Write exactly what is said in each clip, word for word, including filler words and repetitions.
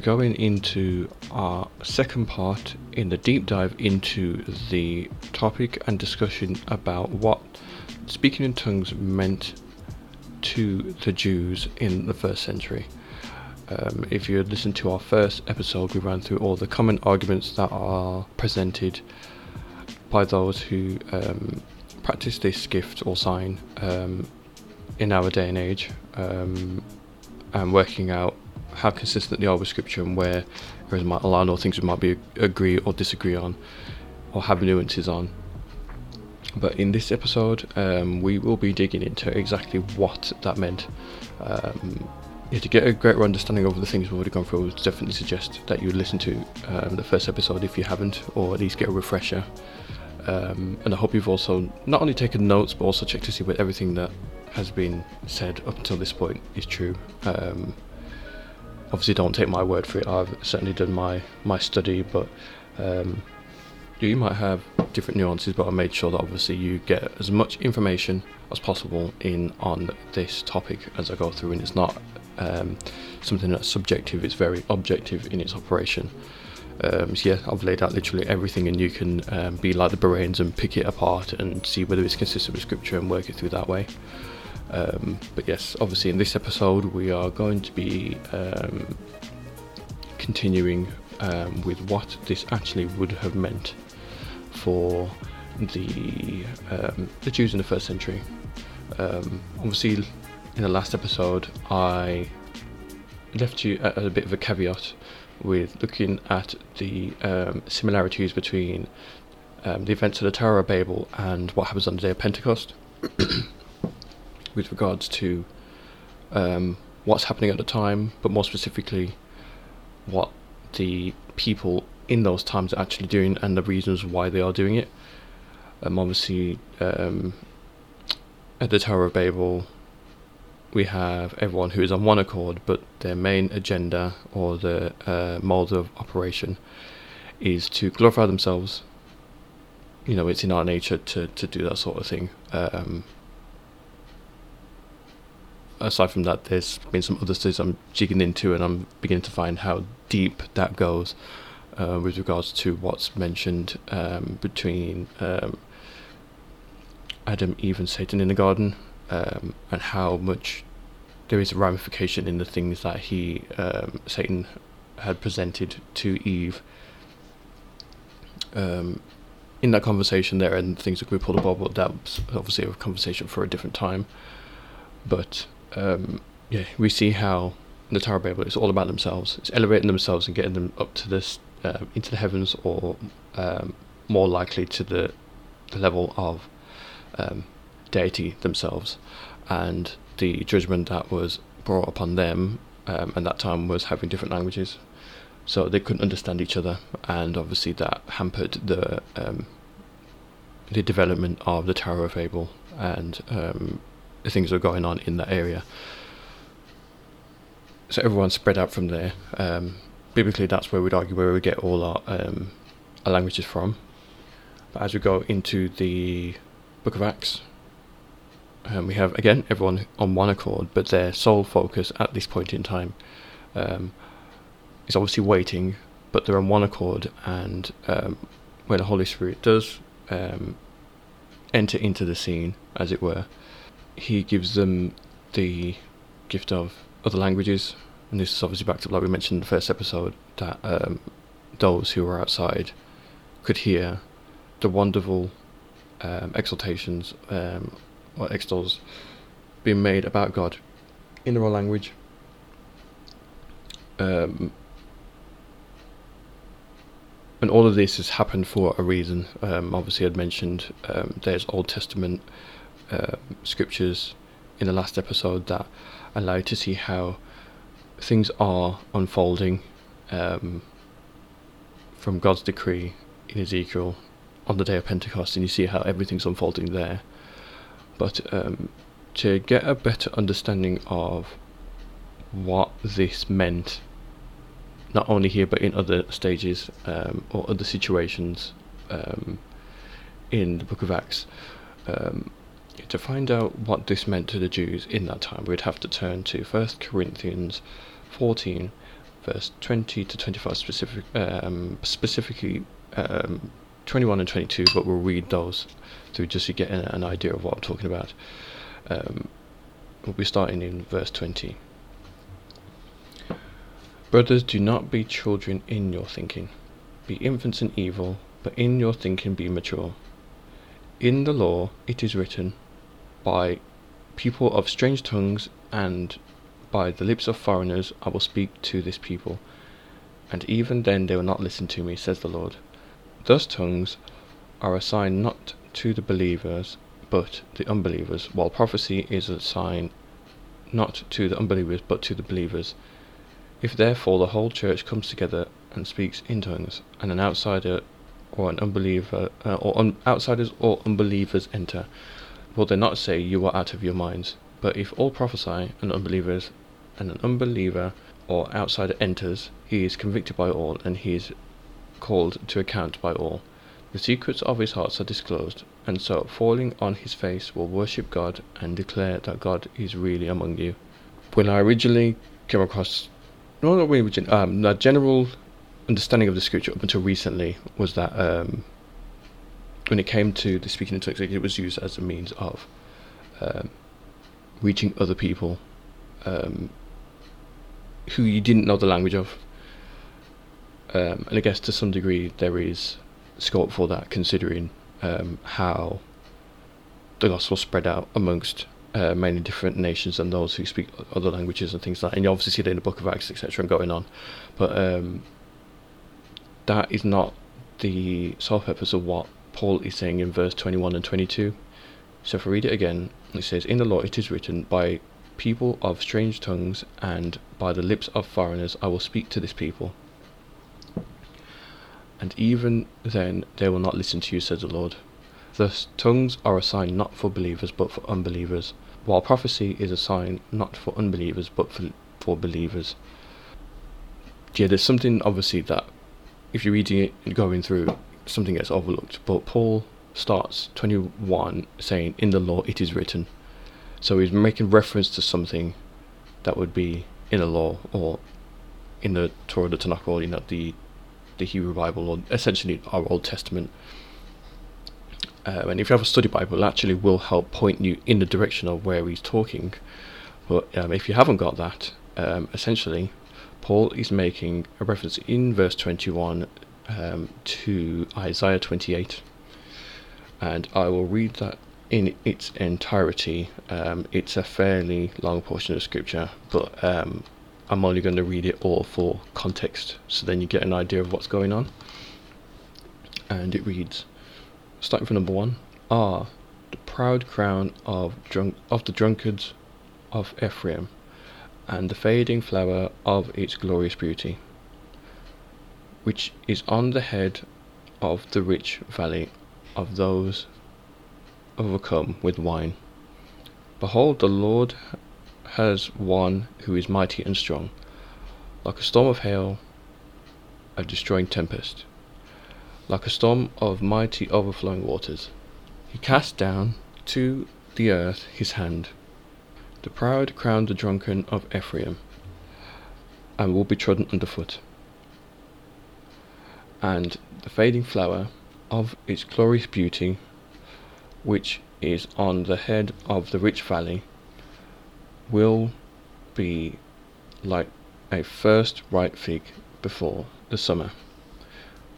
Going into our second part in the deep dive into the topic and discussion about what speaking in tongues meant to the Jews in the first century. Um, if you listen to our first episode, we ran through all the common arguments that are presented by those who um, practice this gift or sign um, in our day and age, um, and working out how consistent they are with scripture and where there might a lot of things we might be agree or disagree on or have nuances on. But in this episode um, we will be digging into exactly what that meant. Um, yeah, to get a greater understanding of the things we've already gone through, I would definitely suggest that you listen to um, the first episode if you haven't, or at least get a refresher. Um, and I hope you've also not only taken notes but also checked to see whether everything that has been said up until this point is true. Um, Obviously, don't take my word for it. I've certainly done my, my study, but um, you might have different nuances, but I made sure that obviously you get as much information as possible in on this topic as I go through, and it's not um, something that's subjective, it's very objective in its operation. Um, so yeah, I've laid out literally everything, and you can um, be like the Bereans and pick it apart and see whether it's consistent with scripture and work it through that way. Um, but yes, obviously in this episode we are going to be um, continuing um, with what this actually would have meant for the um, the Jews in the first century. Um, obviously in the last episode I left you at a bit of a caveat with looking at the um, similarities between um, the events of the Tower of Babel and what happens on the day of Pentecost. With regards to um, what's happening at the time, but more specifically what the people in those times are actually doing and the reasons why they are doing it. Um, obviously um, at the Tower of Babel we have everyone who is on one accord, but their main agenda or the uh, mode of operation is to glorify themselves. You know, it's in our nature to, to do that sort of thing. Um, Aside from that, there's been some other studies I'm digging into, and I'm beginning to find how deep that goes uh, with regards to what's mentioned um, between um, Adam, Eve and Satan in the garden, um, and how much there is a ramification in the things that he, um, Satan had presented to Eve um, in that conversation there, and things that we pulled up, but that's obviously a conversation for a different time. But Um, yeah, we see how the Tower of Babel is all about themselves. It's elevating themselves and getting them up to this, uh, into the heavens, or um, more likely to the, the level of um, deity themselves. And the judgment that was brought upon them um, at that time was having different languages, so they couldn't understand each other, and obviously that hampered the um, the development of the Tower of Babel and. Um, The things that are going on in that area. So everyone spread out from there. Um, biblically, that's where we'd argue where we get all our, um, our languages from. But as we go into the Book of Acts, um, we have again everyone on one accord, but their sole focus at this point in time um, is obviously waiting, but they're on one accord, and um, when the Holy Spirit does um, enter into the scene, as it were, he gives them the gift of other languages, and this is obviously backed up, like we mentioned in the first episode, that um, those who were outside could hear the wonderful um, exaltations um, or extols being made about God in their own language, um, and all of this has happened for a reason. Um, obviously, I'd mentioned um, there's Old Testament uh, scriptures in the last episode that allow you to see how things are unfolding um, from God's decree in Ezekiel on the day of Pentecost, and you see how everything's unfolding there. But um, to get a better understanding of what this meant, not only here but in other stages um, or other situations um, in the book of Acts, um, to find out what this meant to the Jews in that time, we'd have to turn to First Corinthians fourteen, verse twenty to twenty-five, specific, um, specifically um, twenty-one and twenty-two, but we'll read those through just to get an idea of what I'm talking about. Um, we'll be starting in verse twenty. Brothers, do not be children in your thinking. Be infants in evil, but in your thinking be mature. In the law it is written, by people of strange tongues and by the lips of foreigners I will speak to this people, and even then they will not listen to me, says the Lord. Thus tongues are a sign not to the believers, but the unbelievers, while prophecy is a sign not to the unbelievers, but to the believers. If therefore the whole church comes together and speaks in tongues, and an outsider or an unbeliever uh, or un- outsiders or unbelievers enter, will they not say, you are out of your minds? But if all prophesy, and unbelievers, and an unbeliever or outsider enters, he is convicted by all, and he is called to account by all. The secrets of his hearts are disclosed, and so, falling on his face, will worship God and declare that God is really among you. When I originally came across, no, not really, um, the general understanding of the scripture up until recently was that um, when it came to the speaking in tongues, it was used as a means of um, reaching other people um, who you didn't know the language of. Um, and I guess to some degree there is scope for that, considering um, how the gospel spread out amongst uh, many different nations and those who speak other languages and things like that. And you obviously see that in the book of Acts, et cetera, and going on. But um, that is not the sole purpose of what Paul is saying in verse twenty-one and twenty-two. So if I read it again, it says, in the law it is written, by people of strange tongues and by the lips of foreigners I will speak to this people, and even then they will not listen to you, says the Lord. Thus tongues are a sign not for believers but for unbelievers, while prophecy is a sign not for unbelievers but for, for believers. Yeah, there's something obviously that if you're reading it and going through, something gets overlooked, but Paul starts twenty-one saying, in the law it is written. So he's making reference to something that would be in the law or in the Torah, the Tanakh, or you know, the the Hebrew Bible, or essentially our Old Testament. Um, and if you have a study Bible, it actually will help point you in the direction of where he's talking. But um, if you haven't got that, um, essentially Paul is making a reference in verse twenty-one um, to Isaiah twenty-eight, and I will read that in its entirety. Um, it's a fairly long portion of scripture, but um, I'm only going to read it all for context, so then you get an idea of what's going on. And it reads, starting from number one, ah, the proud crown of drunk of the drunkards of Ephraim, and the fading flower of its glorious beauty, which is on the head of the rich valley of those overcome with wine. Behold, the Lord has one who is mighty and strong, like a storm of hail, a destroying tempest, like a storm of mighty overflowing waters. He cast down to the earth his hand. The proud crown the drunken of Ephraim, and will be trodden underfoot, and the fading flower of its glorious beauty, which is on the head of the rich valley, will be like a first ripe fig before the summer.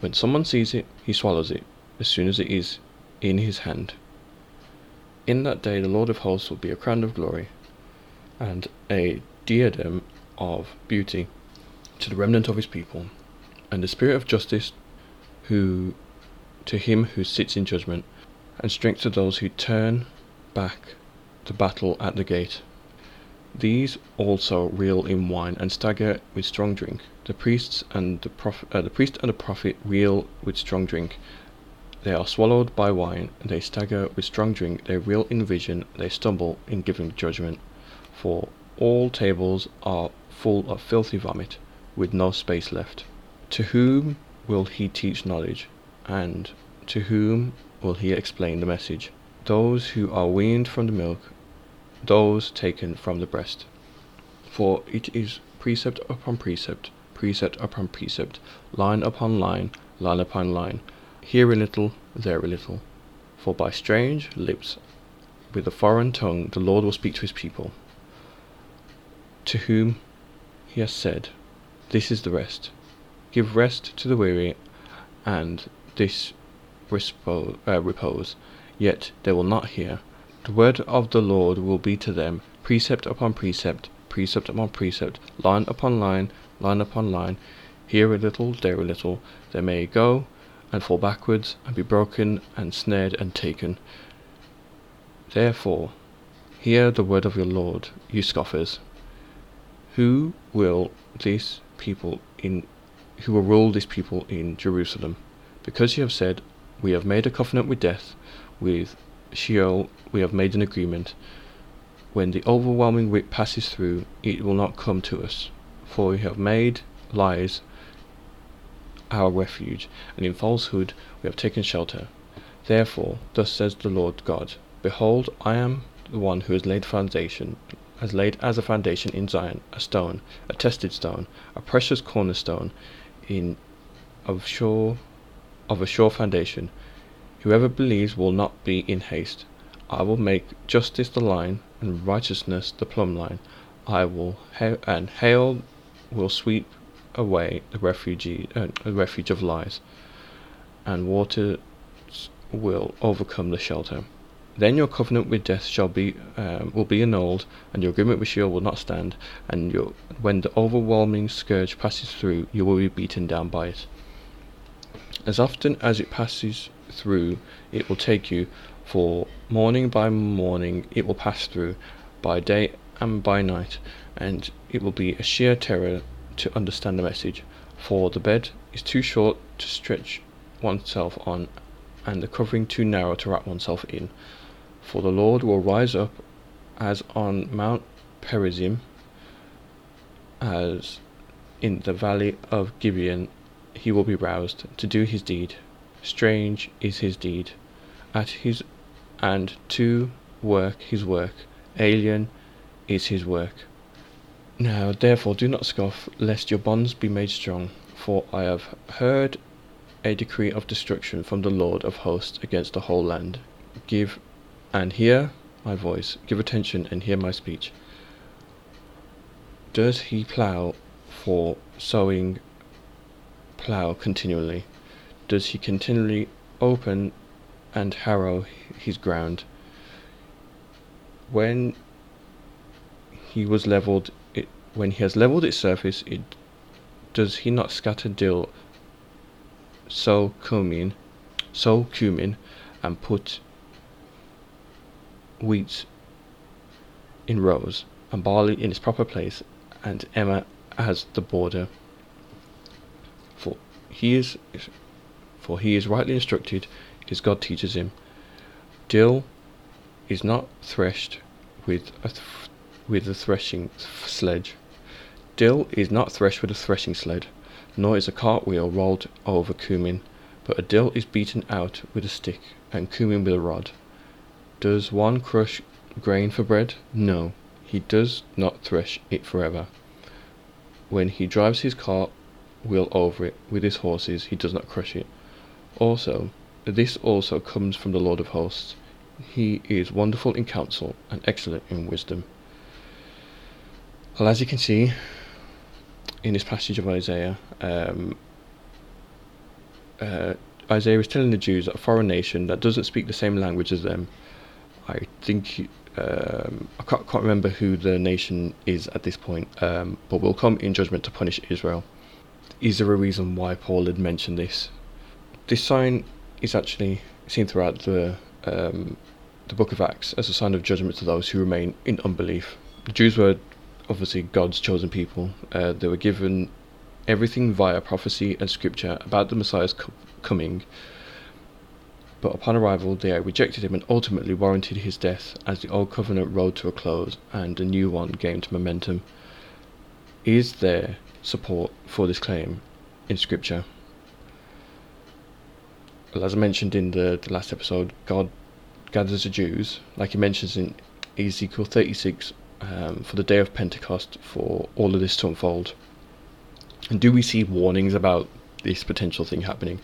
When someone sees it, he swallows it as soon as it is in his hand. In that day the Lord of hosts will be a crown of glory and a diadem of beauty to the remnant of his people, and the Spirit of justice who to him who sits in judgment, and strength to those who turn back to battle at the gate. These also reel in wine and stagger with strong drink. The priests and the prophet, uh, the priest and the prophet reel with strong drink. They are swallowed by wine, and they stagger with strong drink. They reel in vision. They stumble in giving judgment. For all tables are full of filthy vomit, with no space left. To whom will he teach knowledge, and to whom will he explain the message? Those who are weaned from the milk, those taken from the breast. For it is precept upon precept, precept upon precept, line upon line, line upon line, here a little, there a little. For by strange lips, with a foreign tongue, the Lord will speak to his people, to whom he has said, this is the rest. Give rest to the weary, and this respo- uh, repose, yet they will not hear. The word of the Lord will be to them, precept upon precept, precept upon precept, line upon line, line upon line, here a little, there a little. They may go and fall backwards, and be broken, and snared, and taken. Therefore, hear the word of your Lord, you scoffers. Who will this people in, who will rule this people in Jerusalem? Because you have said, we have made a covenant with death, with Sheol we have made an agreement. When the overwhelming whip passes through, it will not come to us. For we have made lies our refuge, and in falsehood we have taken shelter. Therefore, thus says the Lord God, behold, I am the one who has laid foundation, has laid as a foundation in Zion, a stone, a tested stone, a precious cornerstone, in of sure, of a sure foundation. Whoever believes will not be in haste. I will make justice the line, and righteousness the plumb line. I will ha- and hail will sweep away the refugee, uh, the refuge of lies, and waters will overcome the shelter. Then your covenant with death shall be um, will be annulled, and your agreement with Sheol will not stand. And your, when the overwhelming scourge passes through, you will be beaten down by it. As often as it passes through, it will take you, for morning by morning it will pass through, by day and by night, and it will be a sheer terror to understand the message. For the bed is too short to stretch oneself on, and the covering too narrow to wrap oneself in. For the Lord will rise up as on Mount Perizim, as in the valley of Gibeon he will be roused to do his deed. Strange is his deed, at his and to work his work, alien is his work. Now therefore do not scoff, lest your bonds be made strong, for I have heard a decree of destruction from the Lord of hosts against the whole land. Give and hear my voice, give attention and hear my speech. Does he plough for sowing, plough continually? Does he continually open and harrow his ground? When he was levelled, it when he has levelled its surface, it does he not scatter dill, sow cumin, sow cumin, and put wheat in rows, and barley in its proper place, and emmer as the border? For he is. For he is rightly instructed, as God teaches him. Dill is not threshed with a th- with a threshing th- sledge. Dill is not threshed with a threshing sled, nor is a cartwheel rolled over cumin, but a dill is beaten out with a stick, and cumin with a rod. Does one crush grain for bread? No, he does not thresh it forever. When he drives his cart wheel over it with his horses, he does not crush it. Also, this also comes from the Lord of hosts. He is wonderful in counsel and excellent in wisdom. Well, as you can see in this passage of Isaiah, um, uh, Isaiah is telling the Jews that a foreign nation that doesn't speak the same language as them, I think um, I can't, can't remember who the nation is at this point, um, but will come in judgment to punish Israel. Is there a reason why Paul had mentioned this? This sign is actually seen throughout the um, the book of Acts as a sign of judgment to those who remain in unbelief. The Jews were obviously God's chosen people. Uh, they were given everything via prophecy and scripture about the Messiah's co- coming. But upon arrival, they rejected him and ultimately warranted his death as the old covenant rolled to a close and a new one gained momentum. Is there support for this claim in scripture? Well, as I mentioned in the, the last episode, God gathers the Jews, like he mentions in Ezekiel thirty-six, um, for the day of Pentecost, for all of this to unfold. And do we see warnings about this potential thing happening?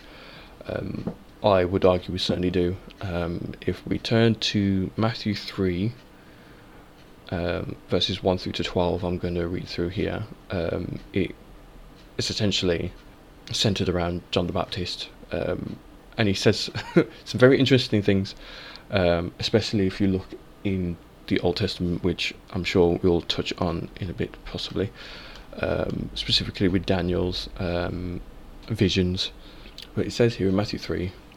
Um, I would argue we certainly do. Um, if we turn to Matthew three, um, verses one through to twelve, I'm going to read through here. Um, it, it's essentially centered around John the Baptist. Um, And he says some very interesting things, um, especially if you look in the Old Testament, which I'm sure we'll touch on in a bit, possibly, um, specifically with Daniel's um, visions. But it says here in Matthew three,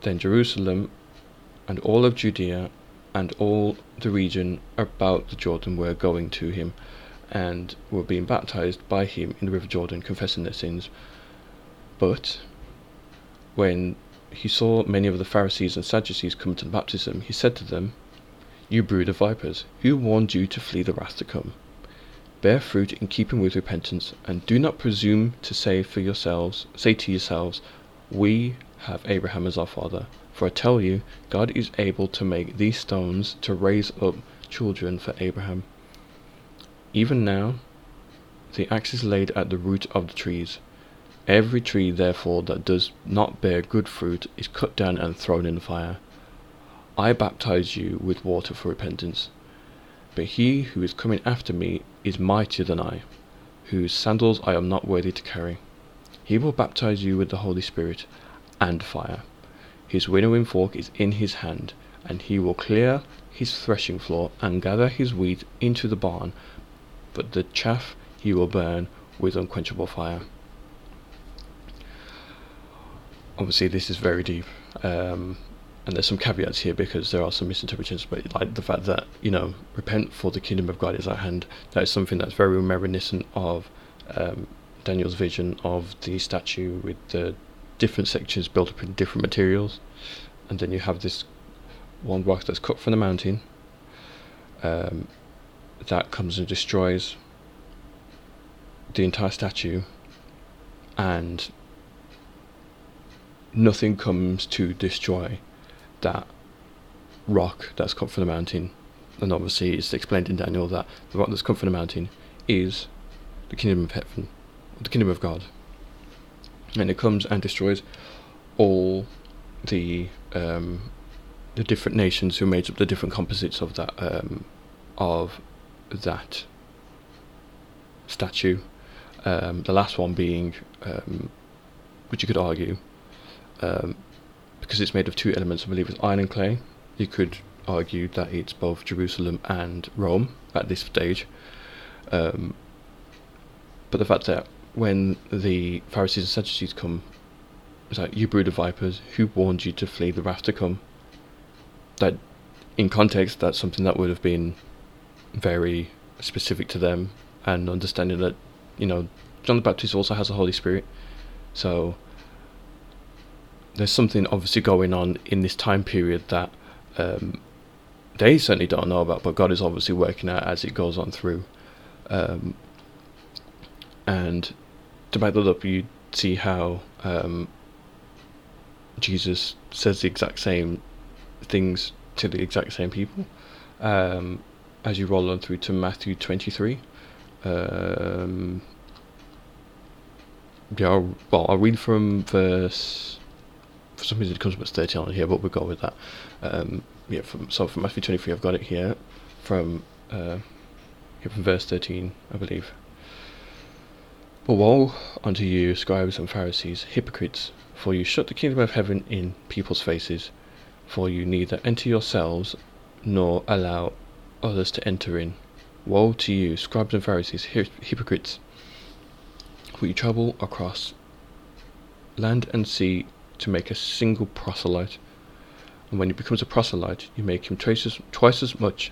Then Jerusalem and all of Judea and all the region about the Jordan were going to him, and were being baptized by him in the river Jordan, confessing their sins. But when he saw many of the Pharisees and Sadducees come to the baptism, he said to them, "You brood of vipers, who warned you to flee the wrath to come? Bear fruit in keeping with repentance, and do not presume to say for yourselves, say to yourselves, we have Abraham as our father. For I tell you, God is able to make these stones to raise up children for Abraham. Even now, the axe is laid at the root of the trees. Every tree, therefore, that does not bear good fruit is cut down and thrown in the fire. I baptize you with water for repentance, but he who is coming after me is mightier than I, whose sandals I am not worthy to carry. He will baptize you with the Holy Spirit and fire. His winnowing fork is in his hand, and he will clear his threshing floor and gather his wheat into the barn, but the chaff he will burn with unquenchable fire." Obviously this is very deep, um, and there's some caveats here because there are some misinterpretations, but like the fact that, you know, repent for the kingdom of God is at hand, that is something that's very reminiscent of um, Daniel's vision of the statue with the different sections built up in different materials, and then you have this one rock that's cut from the mountain um, that comes and destroys the entire statue, and nothing comes to destroy that rock that's come from the mountain. And obviously it's explained in Daniel that the rock that's come from the mountain is the kingdom of heaven, the kingdom of God, and it comes and destroys all the um, the different nations who made up the different composites of that um, of that statue. Um, the last one being, um, which you could argue, Um, because it's made of two elements, I believe it's iron and clay, you could argue that it's both Jerusalem and Rome at this stage. Um, but the fact that when the Pharisees and Sadducees come, it's like, "You brood of vipers, who warned you to flee the wrath to come?" That, in context, that's something that would have been very specific to them, and understanding that, you know, John the Baptist also has the Holy Spirit, so there's something obviously going on in this time period that um, they certainly don't know about, but God is obviously working out as it goes on through. Um, and to back that up, you see how um, Jesus says the exact same things to the exact same people. Um, as you roll on through to Matthew twenty-three. Um, yeah, I'll, well, I'll read from verse. For some reason, it comes up as thirteen on here, but we'll go with that. Um, yeah, from, so from Matthew twenty-three, I've got it here from uh, here from verse thirteen, I believe. But woe unto you, scribes and Pharisees, hypocrites! For you shut the kingdom of heaven in people's faces. For you neither enter yourselves, nor allow others to enter in. Woe to you, scribes and Pharisees, hy- hypocrites! For you travel across land and sea to make a single proselyte. And when he becomes a proselyte, you make him twice as, twice as much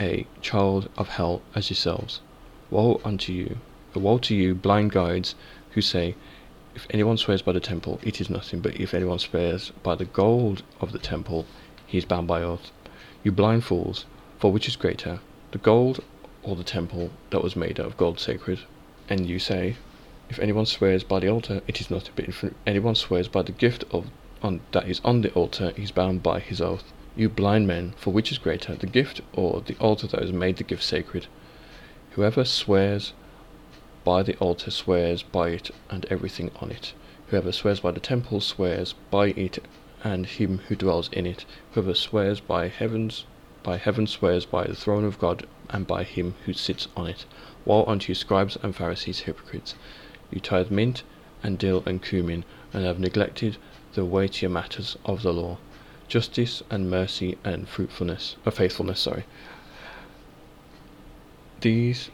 a child of hell as yourselves. Woe unto you! Woe to you, blind guides, who say, if anyone swears by the temple, it is nothing, but if anyone swears by the gold of the temple, he is bound by oath. You blind fools, for which is greater, the gold or the temple that was made out of gold sacred? And you say, if anyone swears by the altar, it is nothing, but if anyone swears by the gift of on, that is on the altar, he is bound by his oath. You blind men, for which is greater, the gift or the altar that has made the gift sacred? Whoever swears by the altar swears by it and everything on it. Whoever swears by the temple swears by it and him who dwells in it. Whoever swears by heavens, by heaven swears by the throne of God and by him who sits on it. Woe unto you, scribes and Pharisees, hypocrites! You tithe mint and dill and cumin, and have neglected the weightier matters of the law, justice and mercy and fruitfulness, or faithfulness. Sorry. These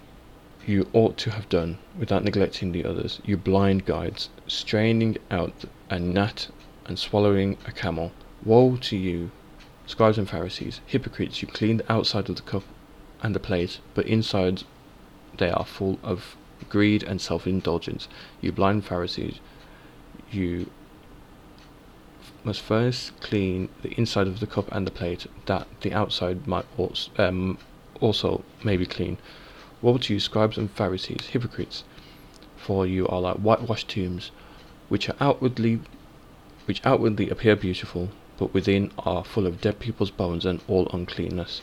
you ought to have done without neglecting the others, you blind guides, straining out a gnat and swallowing a camel. Woe to you, scribes and Pharisees, hypocrites! You clean the outside of the cup and the plate, but inside they are full of greed and self-indulgence. You blind Pharisees, you must first clean the inside of the cup and the plate, that the outside might also, um, also may be clean. Woe to you, scribes and Pharisees, hypocrites! For you are like whitewashed tombs, which are outwardly, which outwardly appear beautiful, but within are full of dead people's bones and all uncleanness.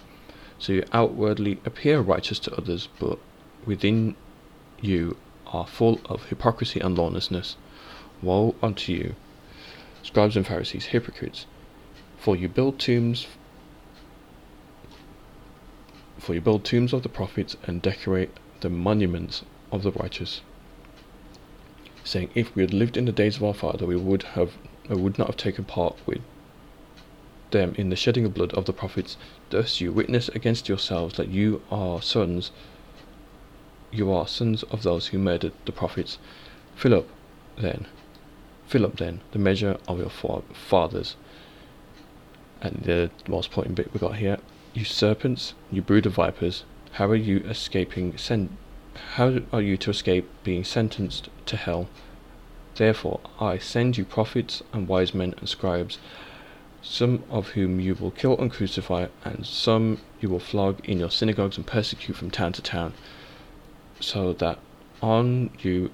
So you outwardly appear righteous to others, but within you are full of hypocrisy and lawlessness. Woe unto you, scribes and Pharisees, hypocrites! For you build tombs. For you build tombs of the prophets and decorate the monuments of the righteous, saying, if we had lived in the days of our father, we would have, or would not have taken part with them in the shedding of blood of the prophets. Thus you witness against yourselves that you are sons, you are sons of those who murdered the prophets. Fill up, then, fill up then the measure of your fathers. And the most important bit we got here. You serpents, you brood of vipers, how are you escaping? Sen- how are you to escape being sentenced to hell? Therefore, I send you prophets and wise men and scribes, some of whom you will kill and crucify, and some you will flog in your synagogues and persecute from town to town, so that on you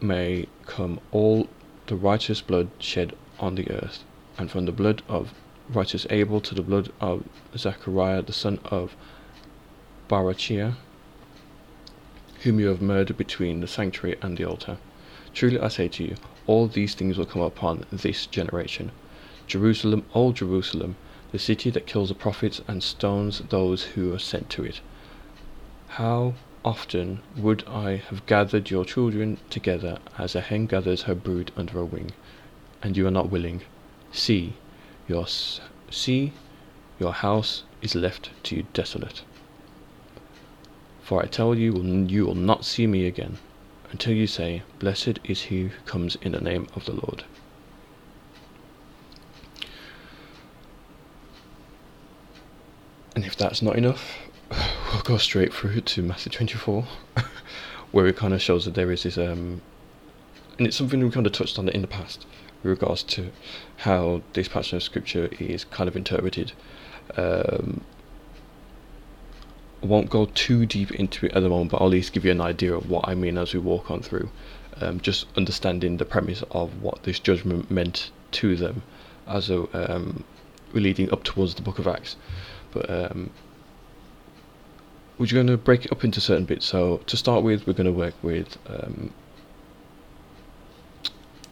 may come all the righteous blood shed on the earth, and from the blood of righteous Abel to the blood of Zechariah the son of Barachiah, whom you have murdered between the sanctuary and the altar. Truly I say to you, all these things will come upon this generation. Jerusalem, O Jerusalem, the city that kills the prophets and stones those who are sent to it. How often would I have gathered your children together as a hen gathers her brood under her wing, and you are not willing. See, Your see, your house is left to you desolate. For I tell you, you will not see me again, until you say, blessed is he who comes in the name of the Lord. And if that's not enough, we'll go straight through to Matthew twenty-four, where it kind of shows that there is this, um, and it's something we kind of touched on in the past, regards to how this passage of scripture is kind of interpreted. Um, I won't go too deep into it at the moment, but I'll at least give you an idea of what I mean as we walk on through, um, just understanding the premise of what this judgment meant to them as a, um, we're leading up towards the book of Acts. But um, we're going to break it up into certain bits. So to start with, we're going to work with um,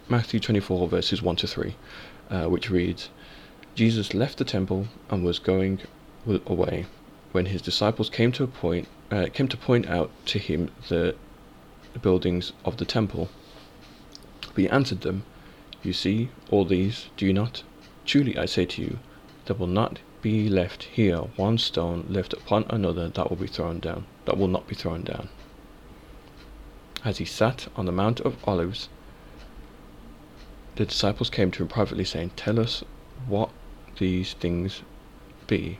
Matthew twenty-four verses one to three, uh, which reads, Jesus left the temple and was going away when his disciples came to a point uh, came to point out to him the buildings of the temple. But he answered them, "You see all these, do you not? Truly I say to you, there will not be left here one stone left upon another that will be thrown down, that will not be thrown down." As he sat on the Mount of Olives, the disciples came to him privately, saying, "Tell us what these things be,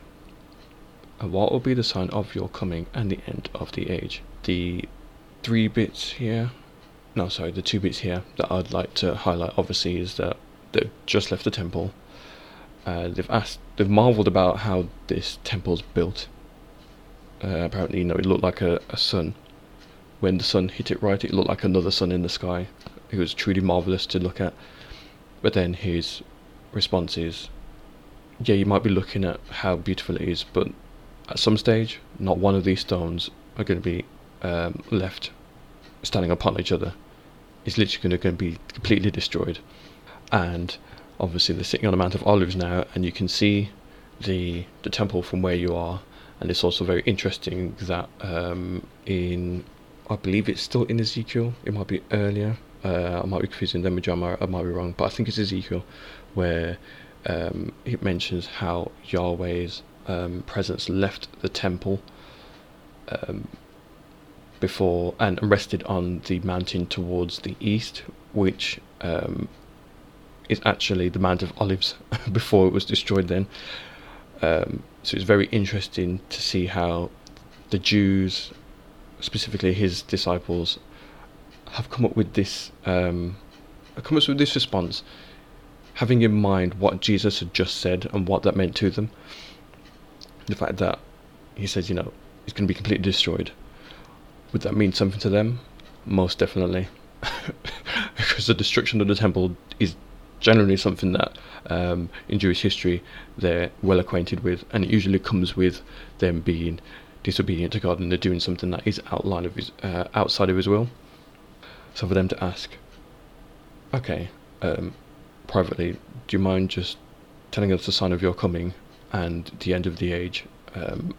and what will be the sign of your coming and the end of the age." The three bits here, no, sorry, the two bits here that I'd like to highlight, obviously, is that they've just left the temple. Uh, they've asked, they've marvelled about how this temple's built. Uh, apparently, you know, it looked like a, a sun. When the sun hit it right, it looked like another sun in the sky. It was truly marvellous to look at. But then his response is, yeah, you might be looking at how beautiful it is, but at some stage, not one of these stones are going to be um, left standing upon each other. It's literally going to be completely destroyed. And obviously they're sitting on the Mount of Olives now, and you can see the the temple from where you are. And it's also very interesting that um, in, I believe it's still in Ezekiel, it might be earlier, uh, I might be confusing them with John, I might be wrong, but I think it's Ezekiel, where um, it mentions how Yahweh's um, presence left the temple um, before and rested on the mountain towards the east, which um, is actually the Mount of Olives before it was destroyed then. Um, so it's very interesting to see how the Jews, specifically his disciples, have come up with this um, have come up with this response, having in mind what Jesus had just said and what that meant to them. The fact that he says, you know, it's going to be completely destroyed. Would that mean something to them? Most definitely. Because the destruction of the temple is generally something that um, in Jewish history they're well acquainted with, and it usually comes with them being disobedient to God and they're doing something that is outline of his, uh, outside of his will. So for them to ask, okay, um, privately, do you mind just telling us the sign of your coming and the end of the age? Um,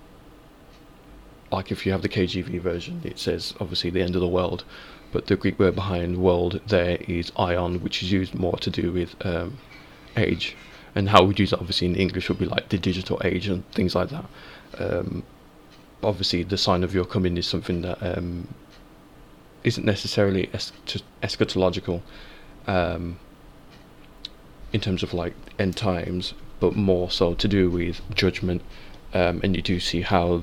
like if you have the K J V version, it says obviously the end of the world, but the Greek word behind world there is ion, which is used more to do with um, age, and how we use it obviously in English would be like the digital age and things like that. Um, obviously the sign of your coming is something that um, isn't necessarily es- eschatological um, in terms of like end times, but more so to do with judgment, um, and you do see how,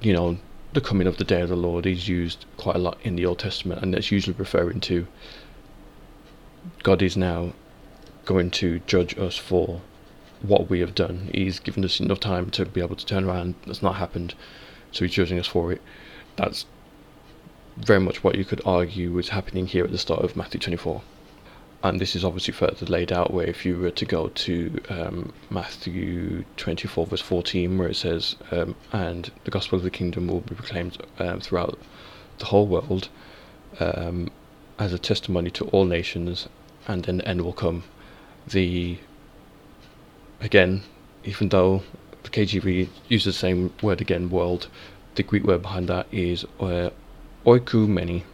you know, the coming of the day of the Lord is used quite a lot in the Old Testament, and that's usually referring to God is now going to judge us for what we have done. He's given us enough time to be able to turn around. That's not happened, so he's judging us for it. That's very much what you could argue was happening here at the start of Matthew twenty-four. And this is obviously further laid out, where if you were to go to um, Matthew twenty-four verse fourteen, where it says, um, and the gospel of the kingdom will be proclaimed um, throughout the whole world um, as a testimony to all nations, and then the end will come. The again, even though the K J V uses the same word again, world, the Greek word behind that is uh, Oikoumene.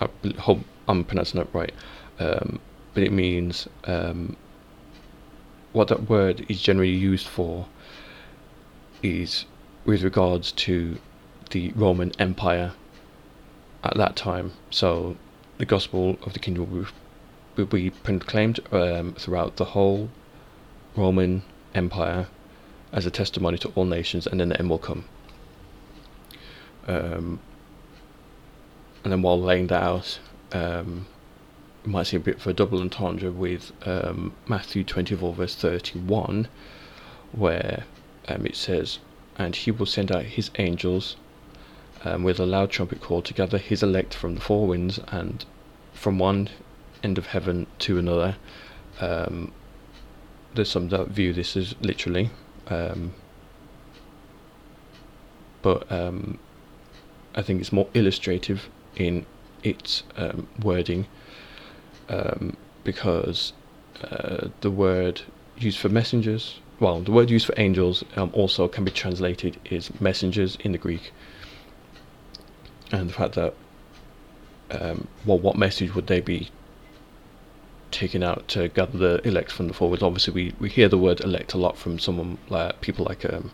I hope I'm pronouncing that right. Um, But it means um, what that word is generally used for is with regards to the Roman Empire at that time. So the gospel of the kingdom will be proclaimed um, throughout the whole Roman Empire as a testimony to all nations, and then the end will come. Um, and then while laying that out, um, you might see a bit for a double entendre with um, Matthew twenty-four verse thirty-one, where um, it says, and he will send out his angels um, with a loud trumpet call to gather his elect from the four winds, and from one end of heaven to another. Um, there's some that view this as literally um, but um, I think it's more illustrative in its um, wording um, because uh, the word used for messengers, well, the word used for angels um, also can be translated as messengers in the Greek, and the fact that um, well, what message would they be taking out to gather the elect from the forwards? Obviously, we, we hear the word elect a lot from someone like people like um,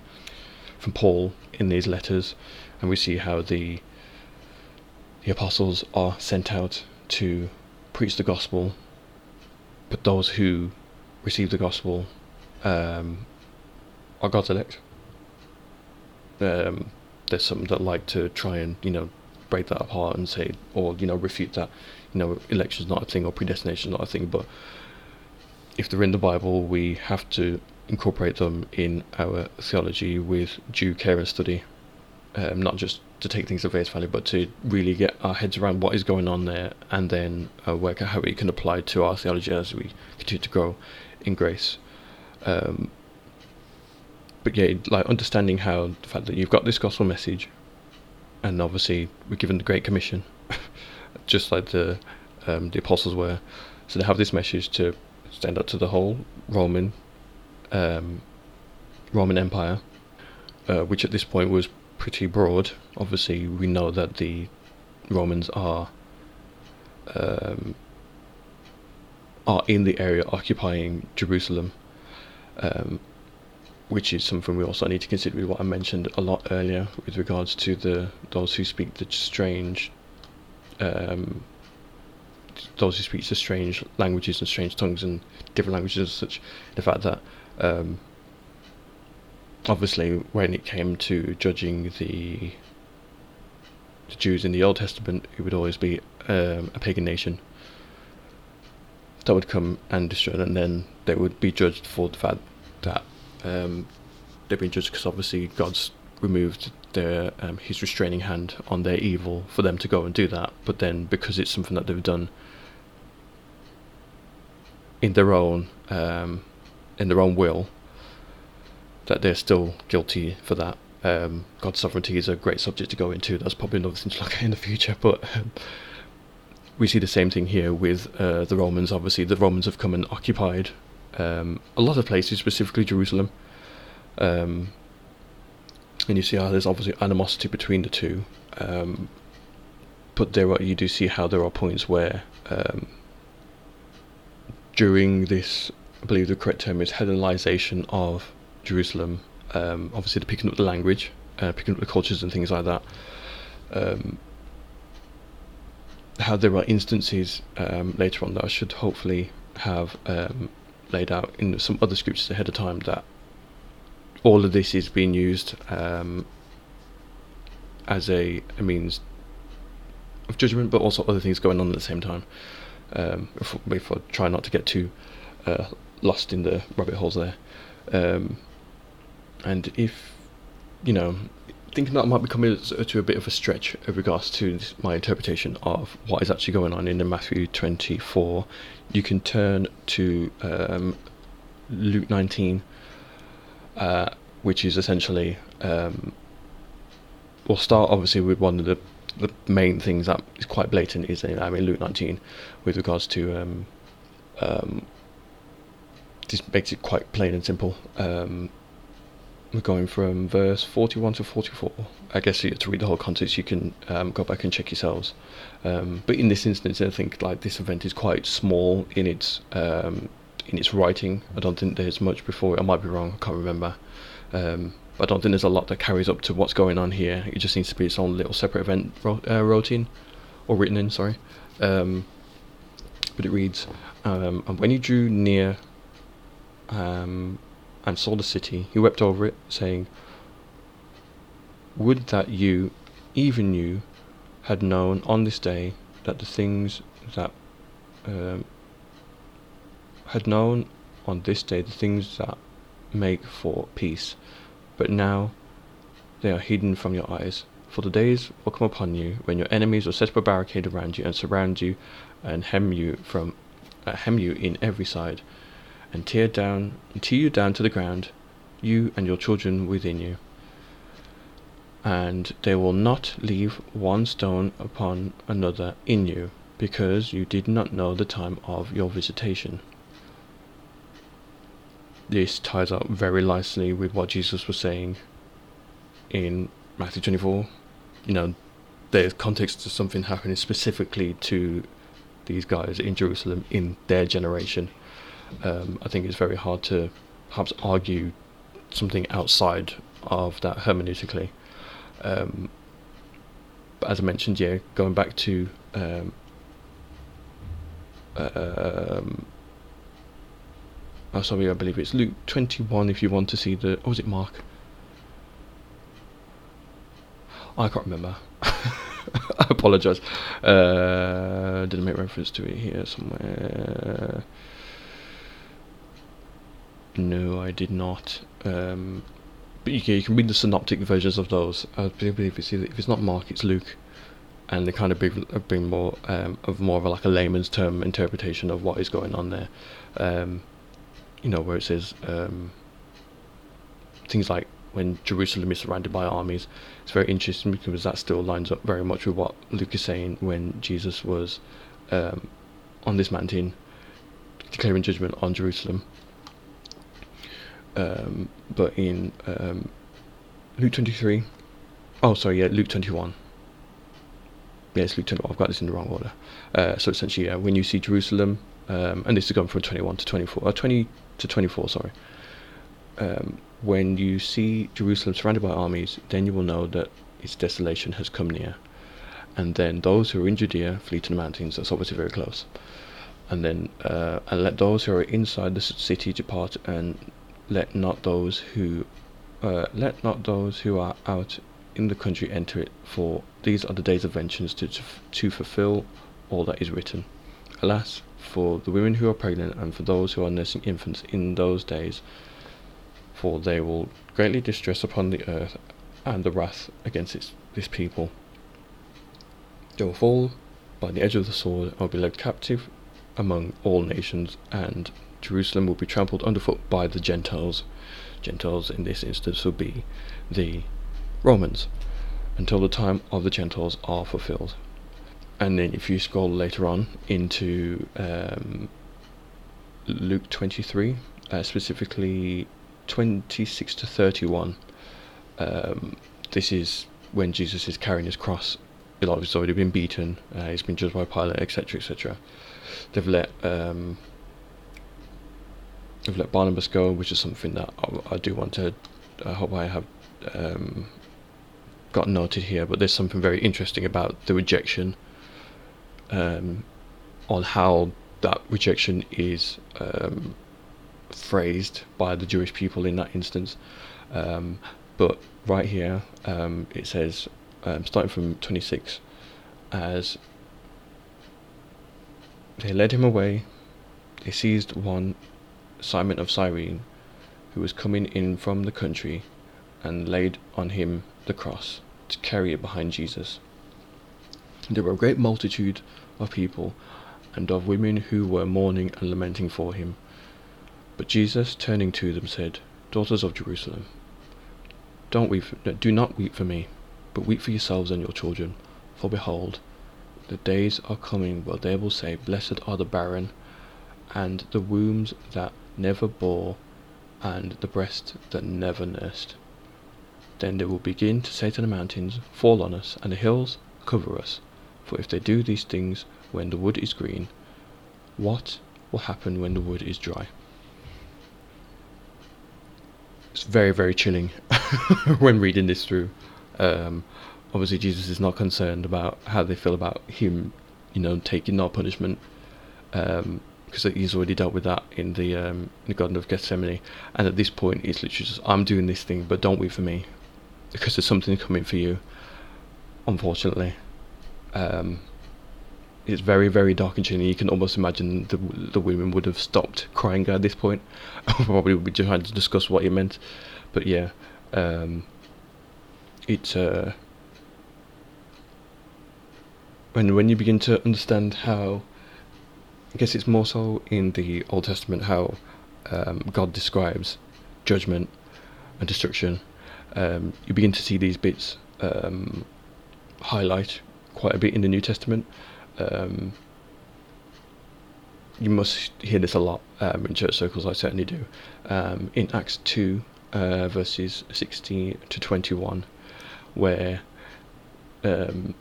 from Paul in these letters, and we see how the the apostles are sent out to preach the gospel, but those who receive the gospel um, are God's elect. Um, there's some that like to try and, you know, break that apart and say, or, you know, refute that, you know, election's not a thing or predestination's not a thing. But if they're in the Bible, we have to incorporate them in our theology with due care and study, um, not just to take things at face value, but to really get our heads around what is going on there, and then uh, work out how it can apply to our theology as we continue to grow in grace. Um, but yeah, like understanding how the fact that you've got this gospel message, and obviously we're given the Great Commission, just like the um, the apostles were. So they have this message to stand up to the whole Roman um, Roman Empire, uh, which at this point was pretty broad. Obviously, we know that the Romans are um, are in the area occupying Jerusalem, um, which is something we also need to consider with what I mentioned a lot earlier with regards to the those who speak the strange um, those who speak the strange languages and strange tongues and different languages and such. The fact that um, obviously when it came to judging the the Jews in the Old Testament, it would always be um, a pagan nation that would come and destroy them, and then they would be judged for the fact that Um, they've been judged because obviously God's removed their um, his restraining hand on their evil for them to go and do that. But then because it's something that they've done in their own um, in their own will, that they're still guilty for that. Um, God's sovereignty is a great subject to go into. That's probably another thing to look at in the future. But um, we see the same thing here with uh, the Romans. Obviously, the Romans have come and occupied Um, a lot of places, specifically Jerusalem, um, and you see how there's obviously animosity between the two, um, but there are, you do see how there are points where um, during this, I believe the correct term is Hellenization of Jerusalem, um, obviously they're picking up the language, uh, picking up the cultures and things like that, um, how there are instances um, later on that I should hopefully have um, laid out in some other scriptures ahead of time, that all of this is being used um, as a, a means of judgment, but also other things going on at the same time. Um, if, if I try not to get too uh, lost in the rabbit holes there, um, and if you know, thinking that might be coming to a bit of a stretch in regards to my interpretation of what is actually going on in Matthew twenty-four, you can turn to um, Luke nineteen, uh, which is essentially, um, we'll start obviously with one of the, the main things that is quite blatant, is I mean Luke nineteen, with regards to, um, um, this makes it quite plain and simple. Um, We're going from verse forty-one to forty-four. I guess to read the whole context, you can um, go back and check yourselves. Um, but in this instance, I think like this event is quite small in its um, in its writing. I don't think there's much before it. I might be wrong. I can't remember. Um, but I don't think there's a lot that carries up to what's going on here. It just seems to be its own little separate event wrote, uh, wrote in, or written in. Sorry. Um, but it reads, um, and when he drew near. Um, and saw the city, he wept over it, saying, would that you, even you, had known on this day that the things that um, had known on this day the things that make for peace, but now they are hidden from your eyes. For the days will come upon you when your enemies will set up a barricade around you and surround you and hem you from uh, hem you in every side, and tear down, and tear you down to the ground, you and your children within you. and they will not leave one stone upon another in you, because you did not know the time of your visitation. This ties up very nicely with what Jesus was saying in Matthew twenty-four. You know, there's context to something happening specifically to these guys in Jerusalem in their generation. Um, I think it's very hard to perhaps argue something outside of that hermeneutically. Um, but as I mentioned, yeah, going back to um, uh, um, oh, sorry, I believe it's Luke twenty-one. If you want to see the, or was it Mark? Oh, I can't remember. I apologise. Uh, didn't make reference to it here somewhere. No, I did not. Um, but you can, you can read the synoptic versions of those. I believe it's either, if it's not Mark, it's Luke, and they kind of bring, bring more um, of more of a, like a layman's term interpretation of what is going on there. Um, you know, where it says um, things like when Jerusalem is surrounded by armies. It's very interesting because that still lines up very much with what Luke is saying when Jesus was um, on this mountain declaring judgment on Jerusalem. Um, but in um, Luke twenty-three, oh sorry, yeah, Luke twenty-one. Yeah, it's Luke twenty-one. I've got this in the wrong order. Uh, so essentially, yeah, when you see Jerusalem, um, and this is going from twenty-one to twenty-four, or twenty to twenty-four, sorry. Um, when you see Jerusalem surrounded by armies, then you will know that its desolation has come near. And then those who are in Judea flee to the mountains. That's obviously very close. And then uh, and let those who are inside the city depart, and let not those who uh, let not those who are out in the country enter it, for these are the days of vengeance to, to to fulfill all that is written. Alas, for the women who are pregnant and for those who are nursing infants in those days, for they will greatly distress upon the earth and the wrath against its, this people. They will fall by the edge of the sword and will be led captive among all nations, and Jerusalem will be trampled underfoot by the Gentiles. Gentiles in this instance will be the Romans, until the time of the Gentiles are fulfilled. And then if you scroll later on into um, Luke twenty-three, uh, specifically twenty-six to thirty-one, um, this is when Jesus is carrying his cross. A lot of he's already been beaten, uh, he's been judged by Pilate, etc, et cetera. They've let um, I've let Barnabas go, which is something that I, I do want to, I hope I have um, got noted here, but there's something very interesting about the rejection, um, on how that rejection is um, phrased by the Jewish people in that instance. Um, but right here, um, it says, um, starting from twenty-six, as they led him away, they seized one, Simon of Cyrene, who was coming in from the country, and laid on him the cross to carry it behind Jesus. There were a great multitude of people and of women who were mourning and lamenting for him. But Jesus, turning to them, said, "Daughters of Jerusalem, don't weep, do not weep for me, but weep for yourselves and your children. For behold, the days are coming where they will say, Blessed are the barren, and the wombs that never bore, and the breast that never nursed. Then they will begin to say to the mountains, Fall on us, and the hills, cover us. For if they do these things when the wood is green, what will happen when the wood is dry?" It's very, very chilling when reading this through. Um, obviously, Jesus is not concerned about how they feel about him, you know, taking our punishment. Um, because he's already dealt with that in the um, in the Garden of Gethsemane, and at this point it's literally just, I'm doing this thing, but don't wait for me, because there's something coming for you, unfortunately. Um, it's very, very dark and chilling. You can almost imagine the the women would have stopped crying at this point. Probably would be trying to discuss what it meant, but yeah, um, it's uh, when, when you begin to understand how, I guess it's more so in the Old Testament, how um, God describes judgment and destruction. Um, you begin to see these bits um, highlight quite a bit in the New Testament. Um, you must hear this a lot um, in church circles, I certainly do. Um, in Acts two, uh, verses sixteen to twenty-one, where um,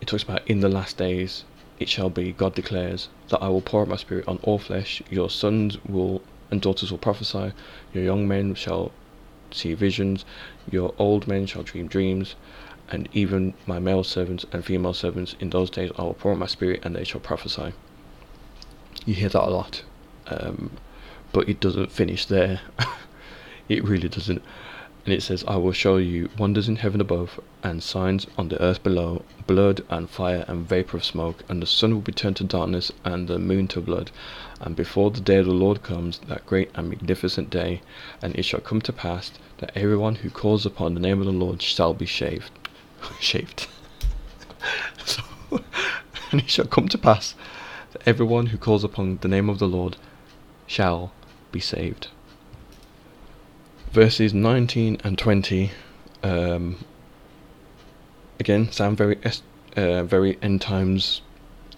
it talks about, in the last days it shall be, God declares, that I will pour out my spirit on all flesh. Your sons will and daughters will prophesy, your young men shall see visions, your old men shall dream dreams, and even my male servants and female servants, in those days I will pour out my spirit, and they shall prophesy. You hear that a lot, um, but it doesn't finish there. It really doesn't. And it says, I will show you wonders in heaven above, and signs on the earth below, blood and fire and vapour of smoke, and the sun will be turned to darkness and the moon to blood, and before the day of the Lord comes, that great and magnificent day. And it shall come to pass that everyone who calls upon the name of the Lord shall be saved. Shaved. So, and it shall come to pass that everyone who calls upon the name of the Lord shall be saved. Verses nineteen and twenty um, again sound very uh, very end times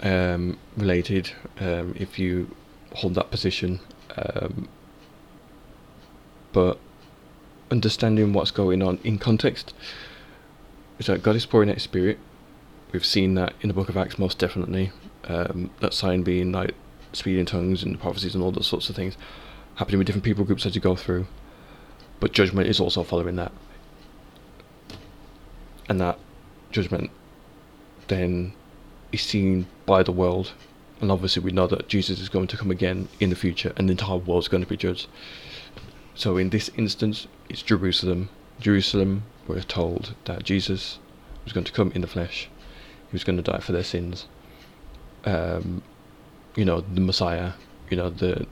um, related, um, if you hold that position, um, but understanding what's going on in context. It's like God is pouring out His Spirit. We've seen that in the book of Acts, most definitely. Um, that sign being like speaking in tongues and prophecies and all those sorts of things happening with different people groups as you go through. But judgment is also following that. And that judgment then is seen by the world. And obviously we know that Jesus is going to come again in the future, and the entire world is going to be judged. So in this instance, it's Jerusalem. Jerusalem were told that Jesus was going to come in the flesh, he was going to die for their sins, um, you know, the Messiah, you know, the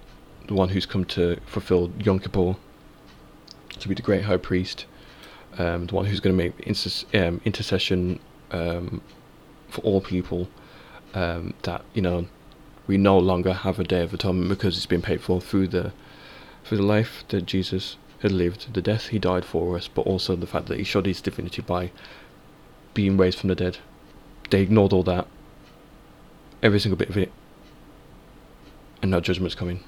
the one who's come to fulfill Yom Kippur, to be the great high priest, um, the one who's going to make inter- um, intercession um, for all people, um, that, you know, we no longer have a day of atonement because it's been paid for through the through the life that Jesus had lived, the death He died for us, but also the fact that He showed His divinity by being raised from the dead. They ignored all that, every single bit of it, and now judgment's coming,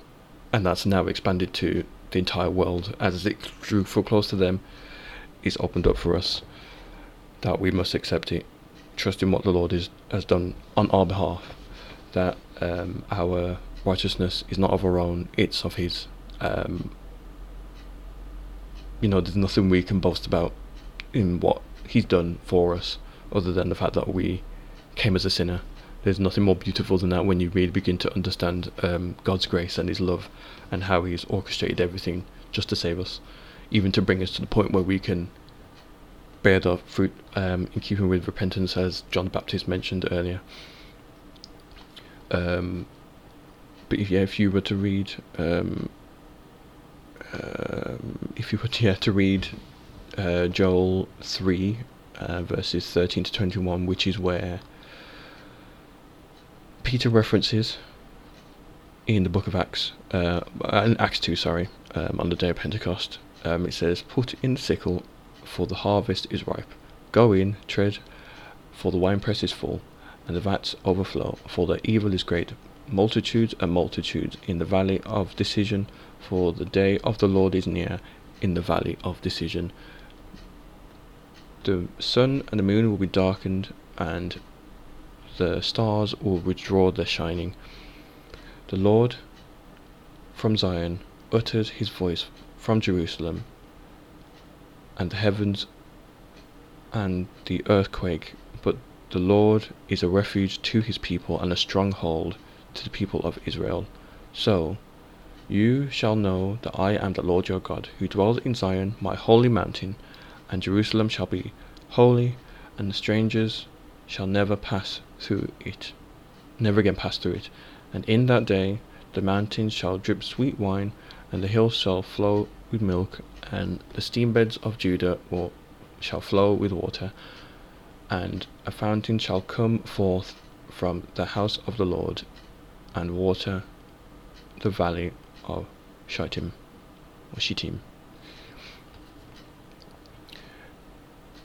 and that's now expanded to the entire world. As it drew for close to them, it's opened up for us that we must accept it, trust in what the Lord is, has done on our behalf, that um, our righteousness is not of our own, it's of His. Um, You know, there's nothing we can boast about in what He's done for us, other than the fact that we came as a sinner. There's nothing more beautiful than that when you really begin to understand um, God's grace and His love, and how He's orchestrated everything just to save us, even to bring us to the point where we can bear the fruit um, in keeping with repentance, as John the Baptist mentioned earlier. Um, but if, yeah, if you were to read... Um, Um, if you were to, yeah, to read uh, Joel three, uh, verses thirteen to twenty-one, which is where Peter references in the book of Acts, uh, in Acts two, sorry, um, on the day of Pentecost, um, it says, put in the sickle, for the harvest is ripe. Go in, tread, for the winepress is full, and the vats overflow, for the evil is great. Multitudes and multitudes in the valley of decision, for the day of the Lord is near in the valley of decision. The sun and the moon will be darkened, and the stars will withdraw their shining. The Lord from Zion uttered His voice from Jerusalem, and the heavens and the earthquake. But the Lord is a refuge to His people, and a stronghold to the people of Israel. So you shall know that I am the Lord your God, who dwells in Zion, my holy mountain, and Jerusalem shall be holy, and the strangers shall never pass through it, never again pass through it. And in that day the mountains shall drip sweet wine, and the hills shall flow with milk, and the stream beds of Judah will, shall flow with water, and a fountain shall come forth from the house of the Lord, and water the valley of Shittim, or Shittim.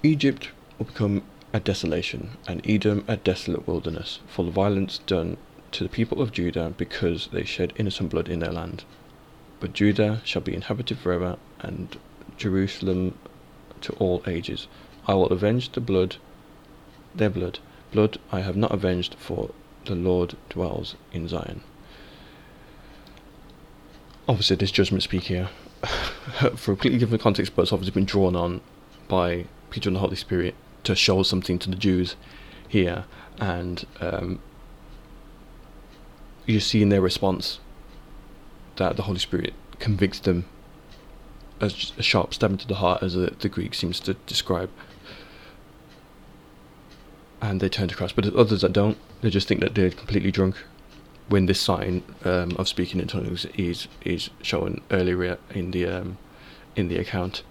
Egypt will become a desolation, and Edom a desolate wilderness, for the violence done to the people of Judah because they shed innocent blood in their land. But Judah shall be inhabited forever, and Jerusalem to all ages. I will avenge the blood, their blood, blood I have not avenged, for the Lord dwells in Zion. Obviously, this judgment speak here, for a completely different context, but it's obviously been drawn on by Peter and the Holy Spirit to show something to the Jews here, and um, you see in their response that the Holy Spirit convicts them as a sharp stab into the heart, as the, the Greek seems to describe, and they turn to Christ. But there's others that don't. They just think that they're completely drunk, when this sign um, of speaking in tongues is is shown earlier in the um, in the account.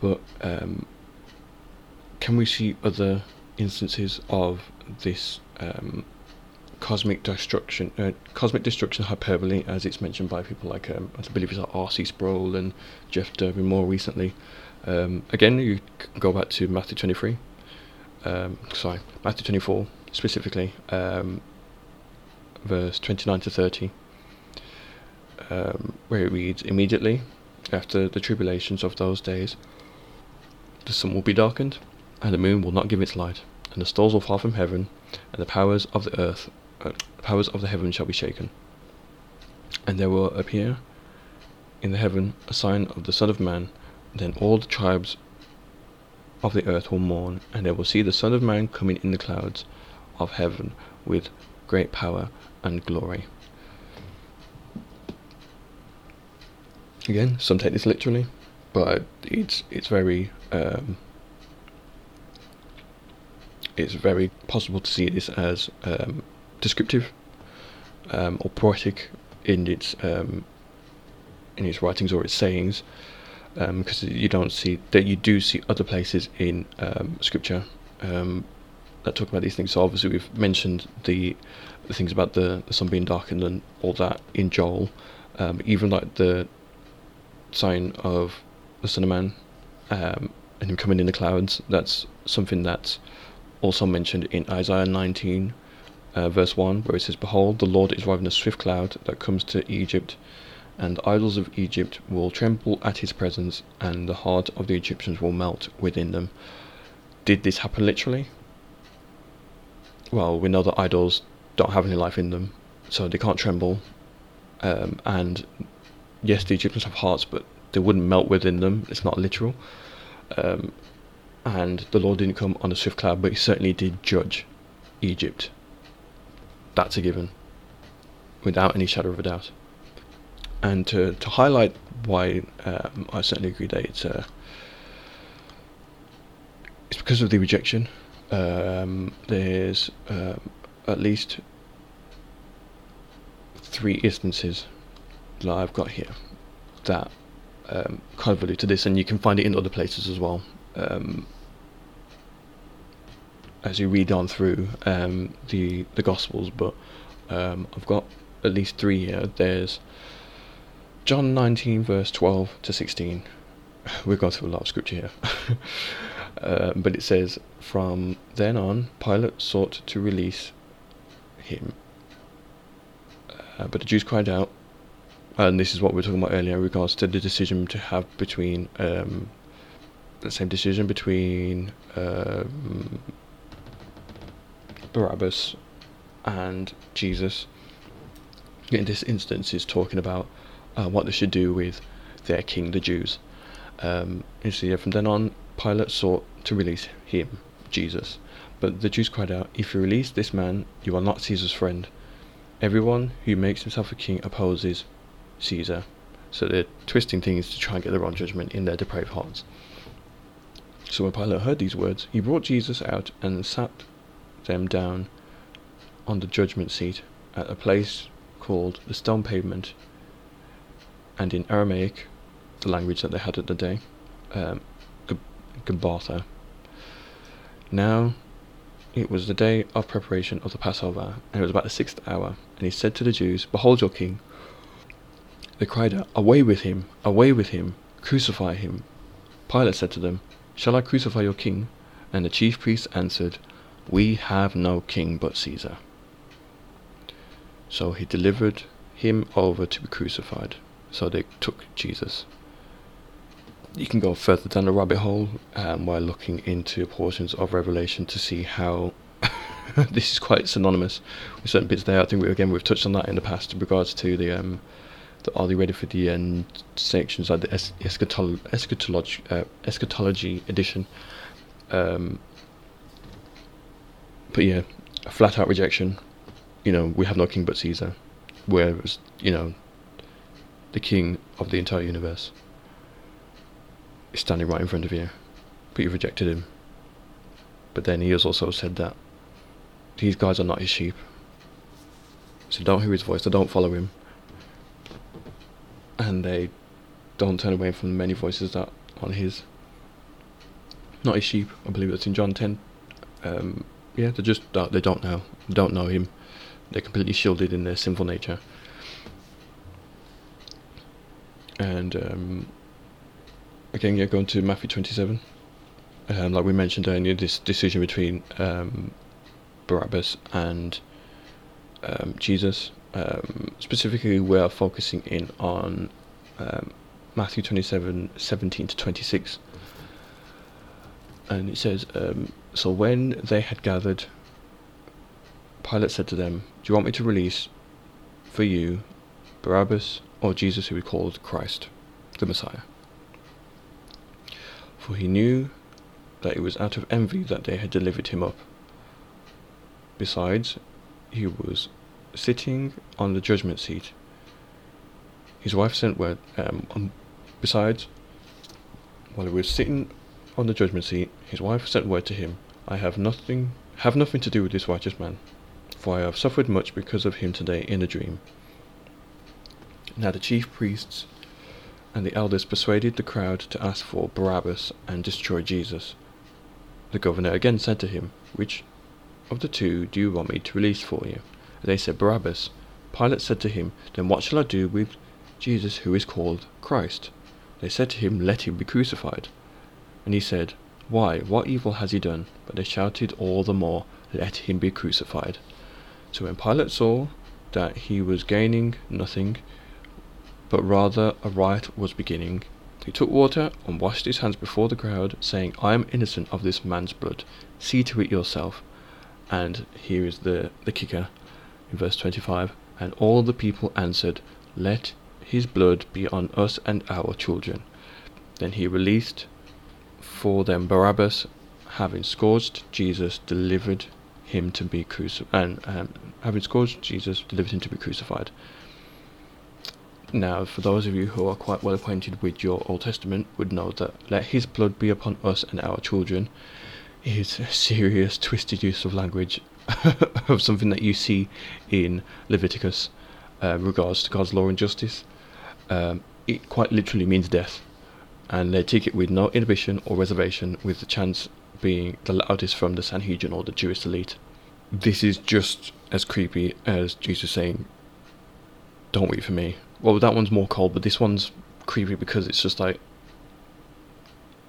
But um, can we see other instances of this um, cosmic destruction, uh, cosmic destruction hyperbole, as it's mentioned by people like um, I believe it's like R C Sproul and Jeff Durbin more recently. Um, again, you can go back to Matthew twenty-three. Um, sorry, Matthew twenty-four specifically, um, verse twenty-nine to thirty, um, where it reads, "Immediately after the tribulations of those days, the sun will be darkened, and the moon will not give its light, and the stars will fall from heaven, and the powers of the earth, uh, powers of the heaven shall be shaken. And there will appear in the heaven a sign of the Son of Man. Then all the tribes of the earth will mourn, and they will see the Son of Man coming in the clouds of heaven with great power and glory." Again, some take this literally, but it's it's very um, it's very possible to see this as um, descriptive um, or poetic in its um, in its writings or its sayings, because um, you don't see that you do see other places in um, scripture um, that talk about these things. So obviously we've mentioned the, the things about the, the sun being darkened and all that in Joel, um, even like the sign of the Son of Man um, and him coming in the clouds. That's something that's also mentioned in Isaiah nineteen uh, verse one, where it says, "Behold, the Lord is riding a swift cloud that comes to Egypt, and the idols of Egypt will tremble at his presence, and the heart of the Egyptians will melt within them." Did this happen literally? Well, we know that idols don't have any life in them, so they can't tremble, um, and yes, the Egyptians have hearts, but they wouldn't melt within them. It's not literal. Um, and the Lord didn't come on a swift cloud, but he certainly did judge Egypt. That's a given, without any shadow of a doubt. And to, to highlight why um, I certainly agree that it's, uh, it's because of the rejection. Um, there's um, at least three instances that I've got here that um, kind of allude to this, and you can find it in other places as well. Um, as you read on through um, the the Gospels, but um, I've got at least three here. There's John nineteen verse twelve to sixteen. We've gone through a lot of scripture here, uh, but it says, "From then on, Pilate sought to release him, uh, but the Jews cried out." And this is what we were talking about earlier in regards to the decision to have between, um, the same decision between um, Barabbas and Jesus. In this instance, is talking about uh, what they should do with their king, the Jews. Um, you see, "From then on, Pilate sought to release him," Jesus, "but the Jews cried out, 'If you release this man, you are not Caesar's friend. Everyone who makes himself a king opposes Caesar.'" So they're twisting things to try and get the wrong judgment in their depraved hearts. "So when Pilate heard these words, he brought Jesus out and sat them down on the judgment seat at a place called the Stone Pavement," and in Aramaic, the language that they had at the day, um, Gabbatha. "Now it was the day of preparation of the Passover, and it was about the sixth hour, and he said to the Jews, 'Behold your king.' They cried out, 'Away with him! Away with him! Crucify him!' Pilate said to them, Shall I crucify your king? And the chief priests answered, We have no king but Caesar. So he delivered him over to be crucified. So they took Jesus. You can go further down the rabbit hole um, while looking into portions of Revelation to see how this is quite synonymous with certain bits there. I think we, again we've touched on that in the past in regards to the um, the are they ready for the end sections, like the es- eschatolo- eschatology uh, eschatology edition. Um, but yeah, a flat out rejection. You know, we have no king but Caesar, whereas you know the king of the entire universe is standing right in front of you, but you've rejected him. But then he has also said that these guys are not his sheep, so don't hear his voice, they don't follow him, and they don't turn away from the many voices that are his, not his sheep. I believe that's in John ten. Um, yeah, they just uh, they don't know, they don't know him. They're completely shielded in their sinful nature, and um, again, yeah, going to Matthew twenty-seven, um, like we mentioned earlier, this decision between um, Barabbas and um, Jesus. Um, specifically, we are focusing in on um, Matthew twenty-seven, seventeen to twenty-six, and it says, um, "So when they had gathered, Pilate said to them, Do you want me to release for you Barabbas or Jesus who we called Christ, the Messiah? For he knew that it was out of envy that they had delivered him up. Besides, he was sitting on the judgment seat. His wife sent word, um, um, besides, while he was sitting on the judgment seat, his wife sent word to him, I have nothing, have nothing to do with this righteous man. For I have suffered much because of him today in a dream." Now the chief priests and the elders persuaded the crowd to ask for Barabbas and destroy Jesus. The governor again said to him, Which of the two do you want me to release for you? They said, Barabbas. Pilate said to him, Then what shall I do with Jesus who is called Christ? They said to him, Let him be crucified. And he said, Why, what evil has he done? But they shouted all the more, Let him be crucified. So when Pilate saw that he was gaining nothing, but rather a riot was beginning, he took water and washed his hands before the crowd, saying, I am innocent of this man's blood. See to it yourself. And here is the, the kicker, in verse twenty-five. And all the people answered, Let his blood be on us and our children. Then he released for them Barabbas, having scourged Jesus, delivered him to be crucified, and um, having scourged Jesus, delivered him to be crucified. Now, for those of you who are quite well acquainted with your Old Testament, would know that "let his blood be upon us and our children" is a serious, twisted use of language of something that you see in Leviticus, uh, regards to God's law and justice. Um, it quite literally means death, and they take it with no inhibition or reservation, with the chance being the loudest from the Sanhedrin or the Jewish elite. This is just as creepy as Jesus saying, "Don't wait for me." Well, that one's more cold, but this one's creepy because it's just like,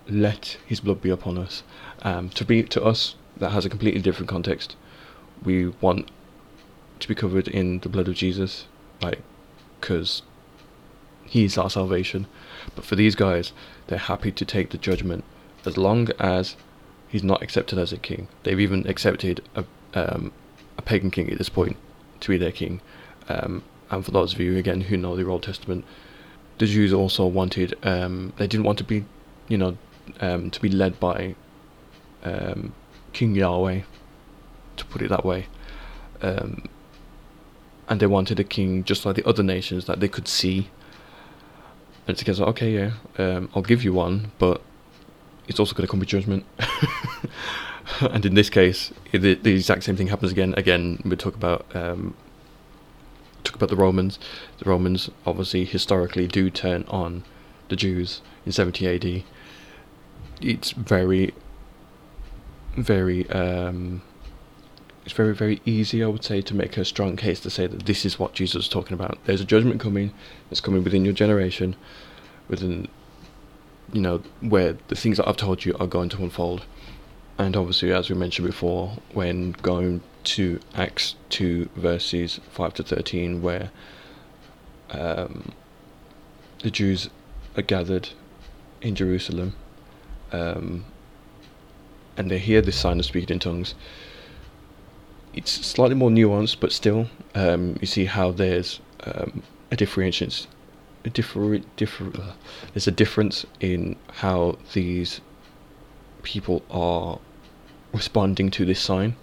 "Let his blood be upon us." Um, to be to us, that has a completely different context. We want to be covered in the blood of Jesus, like, because he is our salvation. But for these guys, they're happy to take the judgment as long as he's not accepted as a king. They've even accepted a um, a pagan king at this point to be their king. Um, and for those of you, again, who know the Old Testament, the Jews also wanted, um, they didn't want to be, you know, um, to be led by um, King Yahweh, to put it that way. Um, and they wanted a king just like the other nations that they could see. And it's because, okay, yeah, um, I'll give you one, but it's also going to come with judgment. And in this case, the, the exact same thing happens again. Again, we talk about um, talk about the Romans. The Romans, obviously, historically do turn on the Jews in seventy A D. It's very, very, um, it's very, very easy, I would say, to make a strong case to say that this is what Jesus was talking about. There's a judgment coming. That's coming within your generation, within you know, where the things that I've told you are going to unfold. And obviously, as we mentioned before, when going to Acts two, verses five to thirteen, where um, the Jews are gathered in Jerusalem, um, and they hear this sign of speaking in tongues, it's slightly more nuanced, but still, um, you see how there's um, a differentiation. A different, different, uh, there's a difference in how these people are responding to this sign.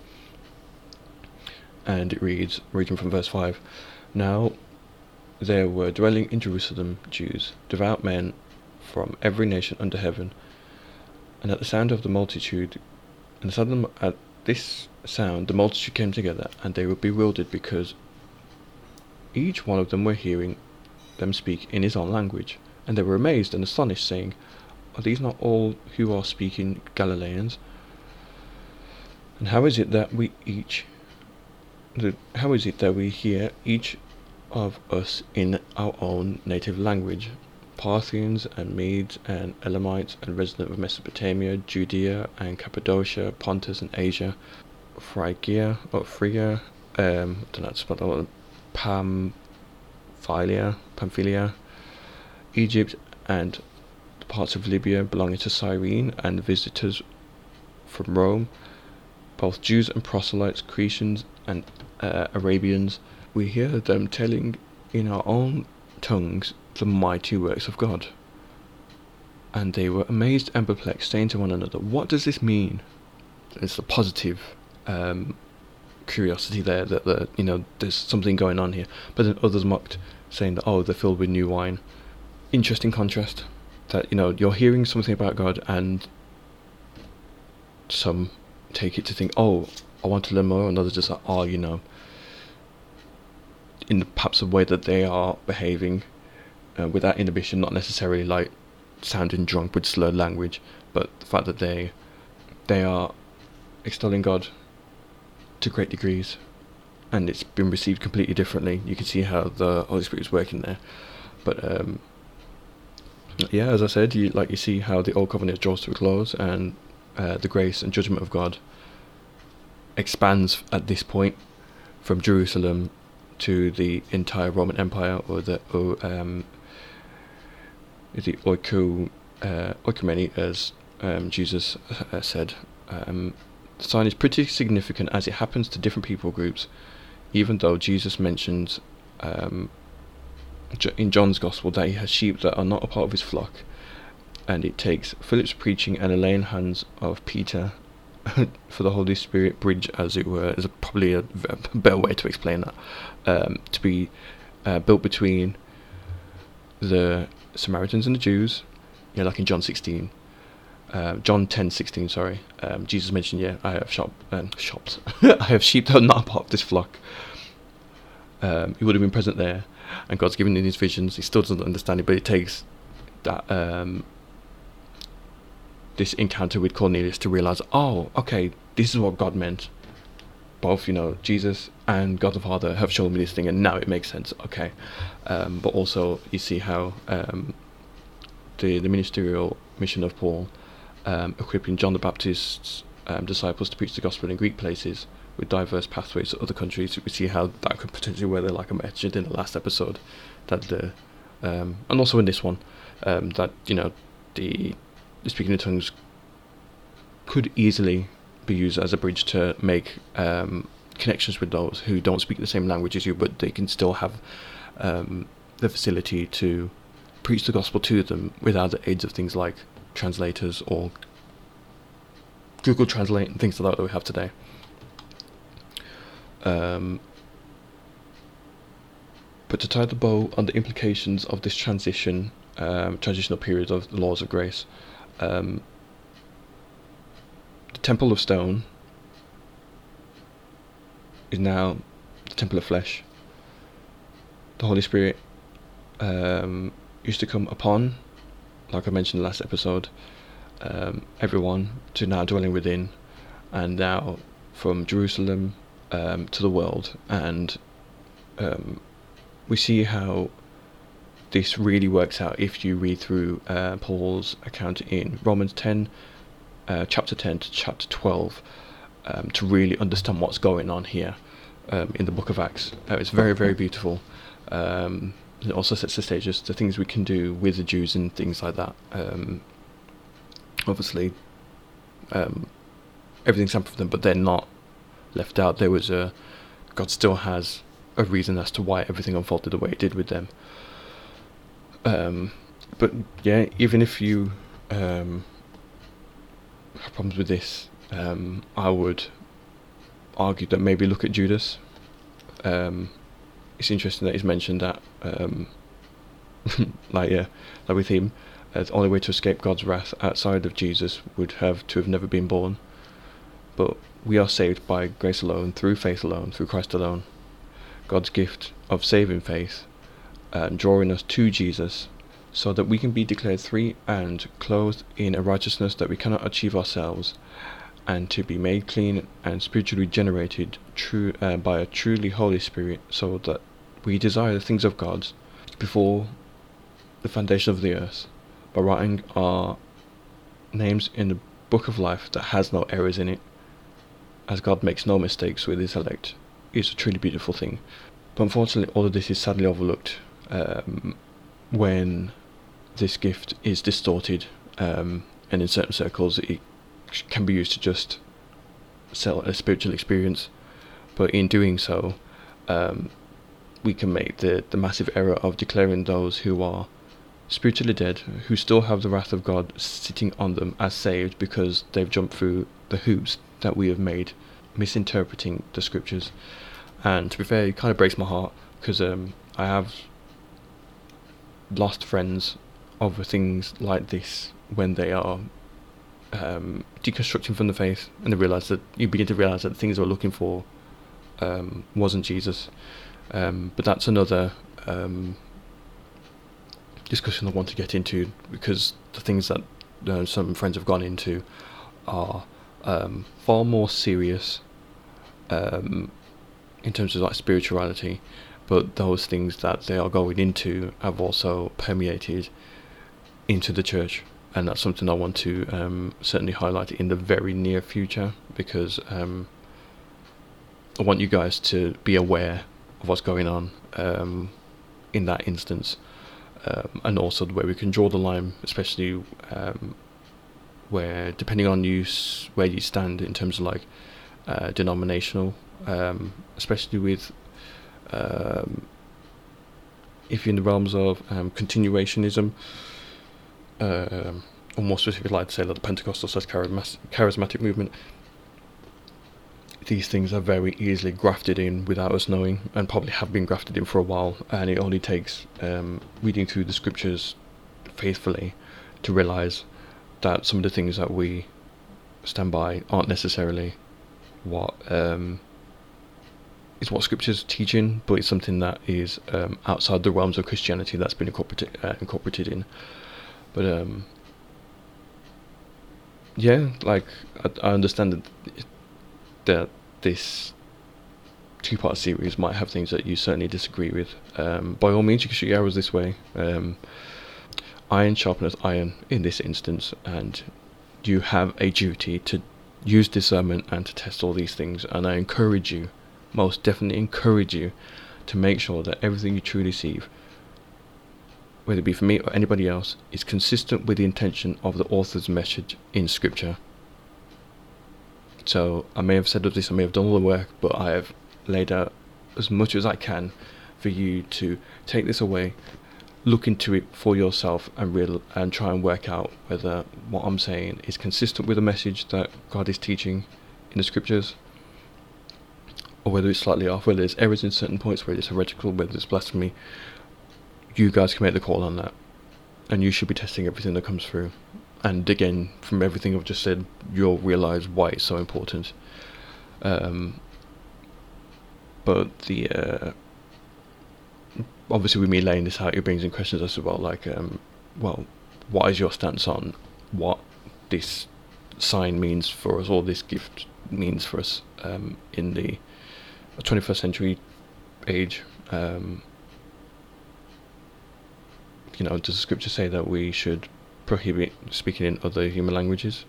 And it reads, reading from verse five, "Now there were dwelling in Jerusalem Jews, devout men from every nation under heaven. And at the sound of the multitude, and suddenly at this sound, the multitude came together, and they were bewildered, because each one of them were hearing them speak in his own language. And they were amazed and astonished, saying, 'Are these not all who are speaking Galileans? And how is it that we each, how is it that we hear each of us in our own native language? Parthians and Medes and Elamites and residents of Mesopotamia, Judea and Cappadocia, Pontus and Asia, Phrygia or Phrygia, um, I don't know how to spell that one, Pam." Philia, Pamphylia, Egypt, and the parts of Libya belonging to Cyrene, and visitors from Rome, both Jews and proselytes, Cretians and uh, Arabians. We hear them telling in our own tongues the mighty works of God. And they were amazed and perplexed, saying to one another, 'What does this mean?'" It's a positive um, curiosity there, that, that you know, there's something going on here. But then others mocked, saying that, "Oh, they're filled with new wine." Interesting contrast, that, you know, you're hearing something about God, and some take it to think, "Oh, I want to learn more," and others just like, "Oh, you know," in the perhaps the way that they are behaving, uh, without inhibition, not necessarily like sounding drunk with slurred language, but the fact that they they are extolling God to great degrees, and it's been received completely differently. You can see how the Holy Spirit is working there. But um, yeah, as I said, you like you see how the old covenant draws to a close, and uh, the grace and judgment of God expands at this point from Jerusalem to the entire Roman Empire, or the um, the Oikou, uh, Oikoumene, as um, Jesus uh, said. Um, The sign is pretty significant as it happens to different people groups, even though Jesus mentions um, in John's Gospel that he has sheep that are not a part of his flock. And it takes Philip's preaching and the laying hands of Peter for the Holy Spirit bridge, as it were, is probably a, a better way to explain that, um, to be uh, built between the Samaritans and the Jews, yeah, like in John sixteen. Uh, John ten sixteen. Sorry, um, Jesus mentioned, "Yeah, I have shop um, shops. I have sheep that are not part of this flock." Um, he would have been present there, and God's given him his visions. He still doesn't understand it, but it takes that um, this encounter with Cornelius to realize, "Oh, okay, this is what God meant. Both, you know, Jesus and God the Father have shown me this thing, and now it makes sense." Okay, um, but also you see how um, the the ministerial mission of Paul, Um, equipping John the Baptist's um, disciples to preach the gospel in Greek places with diverse pathways to other countries. We see how that could potentially, whether like I mentioned in the last episode, that the um, and also in this one, um, that you know the, the speaking in tongues could easily be used as a bridge to make um, connections with those who don't speak the same language as you, but they can still have um, the facility to preach the gospel to them without the aids of things like translators or Google Translate and things like that that we have today. Um, but to tie the bow on the implications of this transition, um, transitional period of the laws of grace, um, the temple of stone is now the temple of flesh. The Holy Spirit um, used to come upon, like I mentioned in the last episode, um, everyone, to now dwelling within, and now from Jerusalem um, to the world. And um, we see how this really works out if you read through uh, Paul's account in Romans ten, uh, chapter ten to chapter twelve, um, to really understand what's going on here um, in the book of Acts. Uh, it's very, very beautiful. Um, it also sets the stage as to things we can do with the Jews and things like that. Um, obviously, um, everything's happened for them, but they're not left out. There was a God still has a reason as to why everything unfolded the way it did with them. Um, but yeah, even if you um, have problems with this, um, I would argue that maybe look at Judas. Um, it's interesting that he's mentioned that, um, like yeah, like with him, uh, the only way to escape God's wrath outside of Jesus would have to have never been born. But we are saved by grace alone, through faith alone, through Christ alone. God's gift of saving faith, and drawing us to Jesus, so that we can be declared free and clothed in a righteousness that we cannot achieve ourselves, and to be made clean and spiritually generated true uh, by a truly Holy Spirit, so that we desire the things of God before the foundation of the earth, by writing our names in the book of life that has no errors in it, as God makes no mistakes with his elect. It's a truly beautiful thing. But unfortunately, all of this is sadly overlooked um, when this gift is distorted, um, and in certain circles it can be used to just sell a spiritual experience. But in doing so, um, we can make the, the massive error of declaring those who are spiritually dead, who still have the wrath of God sitting on them, as saved because they've jumped through the hoops that we have made, misinterpreting the scriptures. And to be fair, it kind of breaks my heart, because um, I have lost friends over things like this when they are um, deconstructing from the faith, and they realize that you begin to realize that the things they were looking for um, wasn't Jesus. Um, but that's another um, discussion I want to get into, because the things that uh, some friends have gone into are um, far more serious um, in terms of like spirituality, but those things that they are going into have also permeated into the church, and that's something I want to um, certainly highlight in the very near future, because um, I want you guys to be aware of what's going on um, in that instance, um, and also the way we can draw the line, especially um, where depending on you where you stand in terms of like uh, denominational, um, especially with Um, if you're in the realms of um, continuationism, uh, or more specifically, I'd say that the Pentecostal slash charismatic movement, these things are very easily grafted in without us knowing, and probably have been grafted in for a while, and it only takes um, reading through the scriptures faithfully to realise that some of the things that we stand by aren't necessarily what um, is what scripture's teaching, but it's something that is um, outside the realms of Christianity that's been incorporated, uh, incorporated in. But um, yeah, like I, I understand that, that this two-part series might have things that you certainly disagree with. Um, by all means, you can shoot your arrows this way. Um, iron sharpeneth iron in this instance, and you have a duty to use discernment and to test all these things. And I encourage you, most definitely encourage you, to make sure that everything you truly receive, whether it be from me or anybody else, is consistent with the intention of the author's message in scripture. So I may have said this, I may have done all the work, but I have laid out as much as I can for you to take this away, look into it for yourself, and real and try and work out whether what I'm saying is consistent with the message that God is teaching in the scriptures, or whether it's slightly off, whether there's errors in certain points, whether it's heretical, whether it's blasphemy. You guys can make the call on that, and you should be testing everything that comes through. And again, from everything I've just said, you'll realise why it's so important. Um, but the uh, obviously with me laying this out, it brings in questions as well, like, um, well, what is your stance on what this sign means for us, or this gift means for us um, in the twenty-first century age, um, you know, does the scripture say that we should prohibit speaking in other human languages?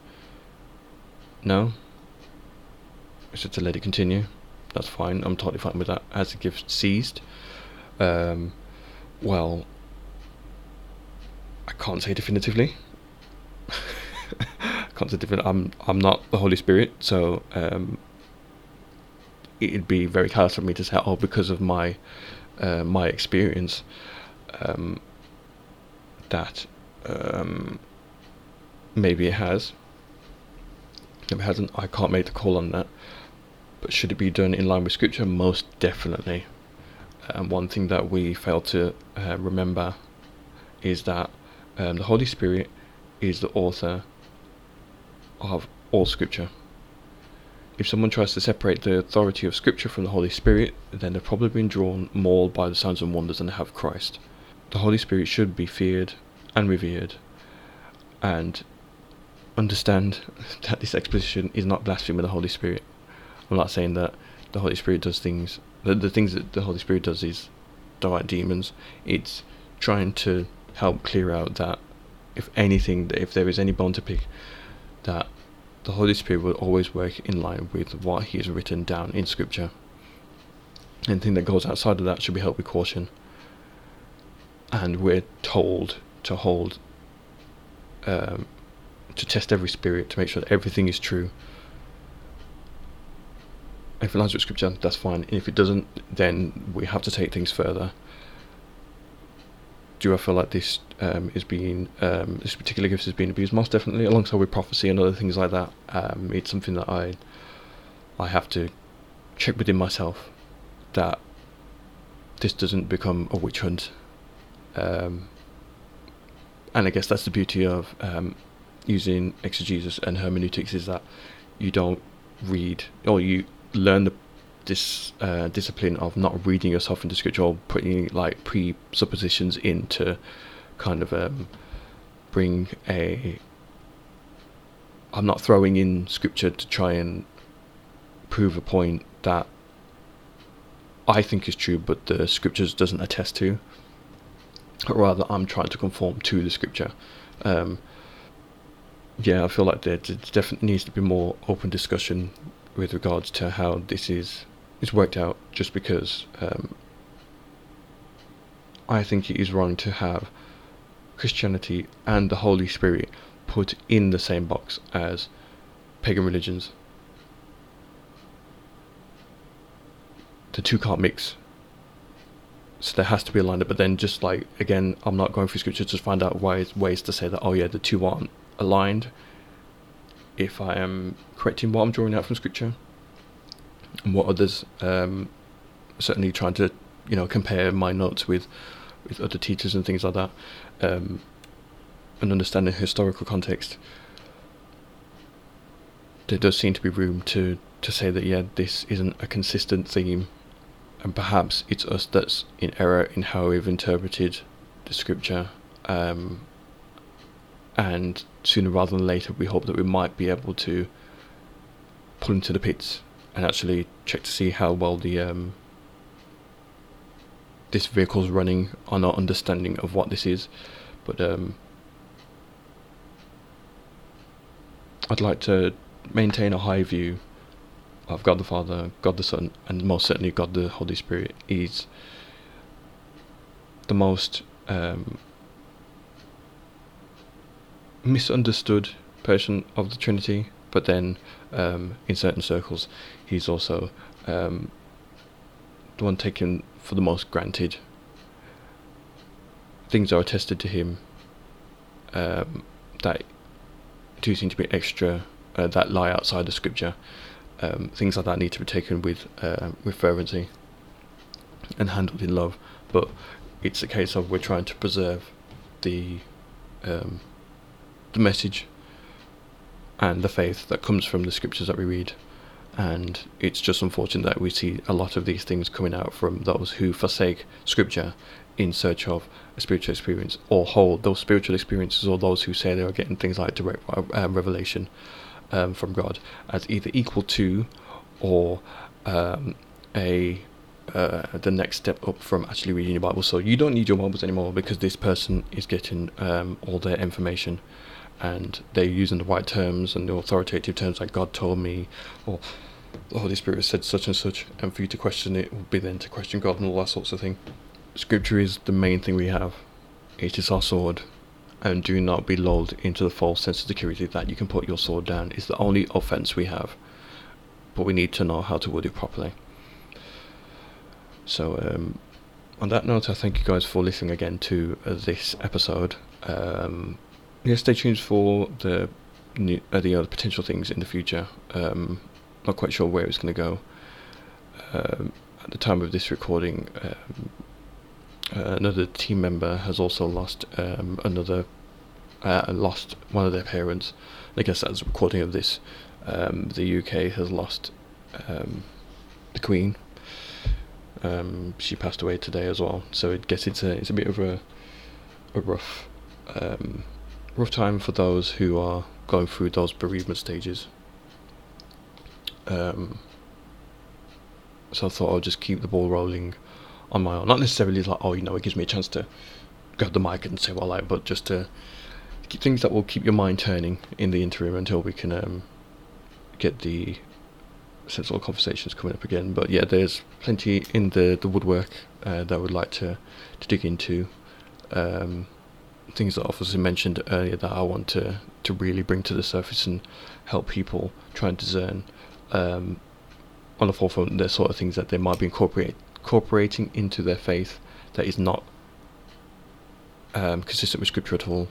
No? It's just to let it continue. That's fine, I'm totally fine with that. As the gift ceased, um, well, I can't say definitively. I can't say definitively. I'm, I'm not the Holy Spirit, so um, it'd be very hard for me to say, oh, because of my uh, my experience, um, that um, maybe it has. If it hasn't, I can't make the call on that. But should it be done in line with Scripture? Most definitely. And one thing that we fail to uh, remember is that um, the Holy Spirit is the author of all Scripture. If someone tries to separate the authority of Scripture from the Holy Spirit, then they've probably been drawn more by the signs and wonders than they have Christ. The Holy Spirit should be feared and revered, and understand that this exposition is not blaspheming the Holy Spirit. I'm not saying that the Holy Spirit does things, the, the things that the Holy Spirit does is direct demons. It's trying to help clear out that if anything, if there is any bone to pick, that the Holy Spirit will always work in line with what he has written down in Scripture. Anything that goes outside of that should be held with caution. And we're told to hold, um, to test every spirit, to make sure that everything is true. If it lines with Scripture, that's fine. And if it doesn't, then we have to take things further. Do I feel like this um, is being um, this particular gift is being abused? Most definitely, alongside with prophecy and other things like that. Um, it's something that I I have to check within myself that this doesn't become a witch hunt. Um, and I guess that's the beauty of um, using exegesis and hermeneutics, is that you don't read or you learn the this uh, discipline of not reading yourself into Scripture or putting like presuppositions in to kind of um, bring a. I'm not throwing in Scripture to try and prove a point that I think is true, but the Scriptures doesn't attest to. Rather, I'm trying to conform to the Scripture. Um, yeah, I feel like there definitely needs to be more open discussion with regards to how this is is worked out, just because um, I think it is wrong to have Christianity and the Holy Spirit put in the same box as pagan religions. The two can't mix, so there has to be a line up. But then, just like, again, I'm not going through Scripture to find out ways, ways to say that, oh yeah, the two aren't aligned. If I am correcting what I'm drawing out from Scripture and what others, um, certainly trying to, you know, compare my notes with, with other teachers and things like that, um, and understanding historical context, there does seem to be room to, to say that, yeah, this isn't a consistent theme, and perhaps it's us that's in error in how we've interpreted the Scripture, um, and sooner rather than later we hope that we might be able to pull into the pits and actually check to see how well the um, this vehicle's running on our understanding of what this is. But um, I'd like to maintain a high view of God the Father, God the Son, and most certainly God the Holy Spirit is the most um, misunderstood person of the Trinity, but then um, in certain circles he's also um, the one taken for the most granted. Things are attested to him um, that do seem to be extra, uh, that lie outside the Scripture. Um, things like that need to be taken with uh, with fervency and handled in love, but it's a case of we're trying to preserve the um, the message and the faith that comes from the Scriptures that we read. And it's just unfortunate that we see a lot of these things coming out from those who forsake Scripture in search of a spiritual experience, or hold those spiritual experiences, or those who say they are getting things like direct um, revelation um, from God as either equal to or um, a uh, the next step up from actually reading your Bible. So you don't need your Bibles anymore, because this person is getting um, all their information, and they're using the right terms and the authoritative terms like God told me, or the Holy Spirit has said such and such, and for you to question it would be then to question God and all that sorts of thing. Scripture is the main thing we have. It is our sword, and do not be lulled into the false sense of security that you can put your sword down. It's the only offense we have, but we need to know how to wield it properly. So um, on that note, I thank you guys for listening again to uh, this episode. Um, yeah, stay tuned for the new, uh, the other potential things in the future. Um, not quite sure where it's going to go. Um, at the time of this recording, um, uh, another team member has also lost um, another uh, lost one of their parents. I guess that's the recording of this. Um, the U K has lost um, the Queen. Um, she passed away today as well, so I guess it's a it's a bit of a a rough um, rough time for those who are going through those bereavement stages. Um, so I thought I'll just keep the ball rolling on my own. Not necessarily like, oh, you know, it gives me a chance to grab the mic and say what I like, but just to keep things that will keep your mind turning in the interim until we can um, get the sensible conversations coming up again. But yeah, there's plenty in the, the woodwork uh, that I would like to, to dig into. Um, things that obviously mentioned earlier that I want to, to really bring to the surface and help people try and discern um, on the forefront the sort of things that they might be incorporate, incorporating into their faith that is not um, consistent with scripture at all.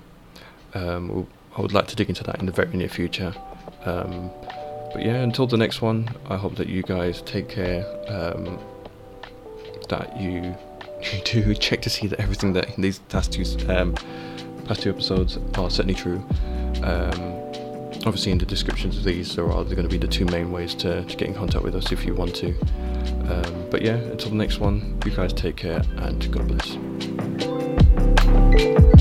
Um, I would like to dig into that in the very near future. Um, But yeah, until the next one, I hope that you guys take care, um, that you, you do check to see that everything that in these past two, um, past two episodes are certainly true. Um, obviously in the descriptions of these, there are going to be the two main ways to, to get in contact with us if you want to. Um, but yeah, until the next one, you guys take care, and God bless.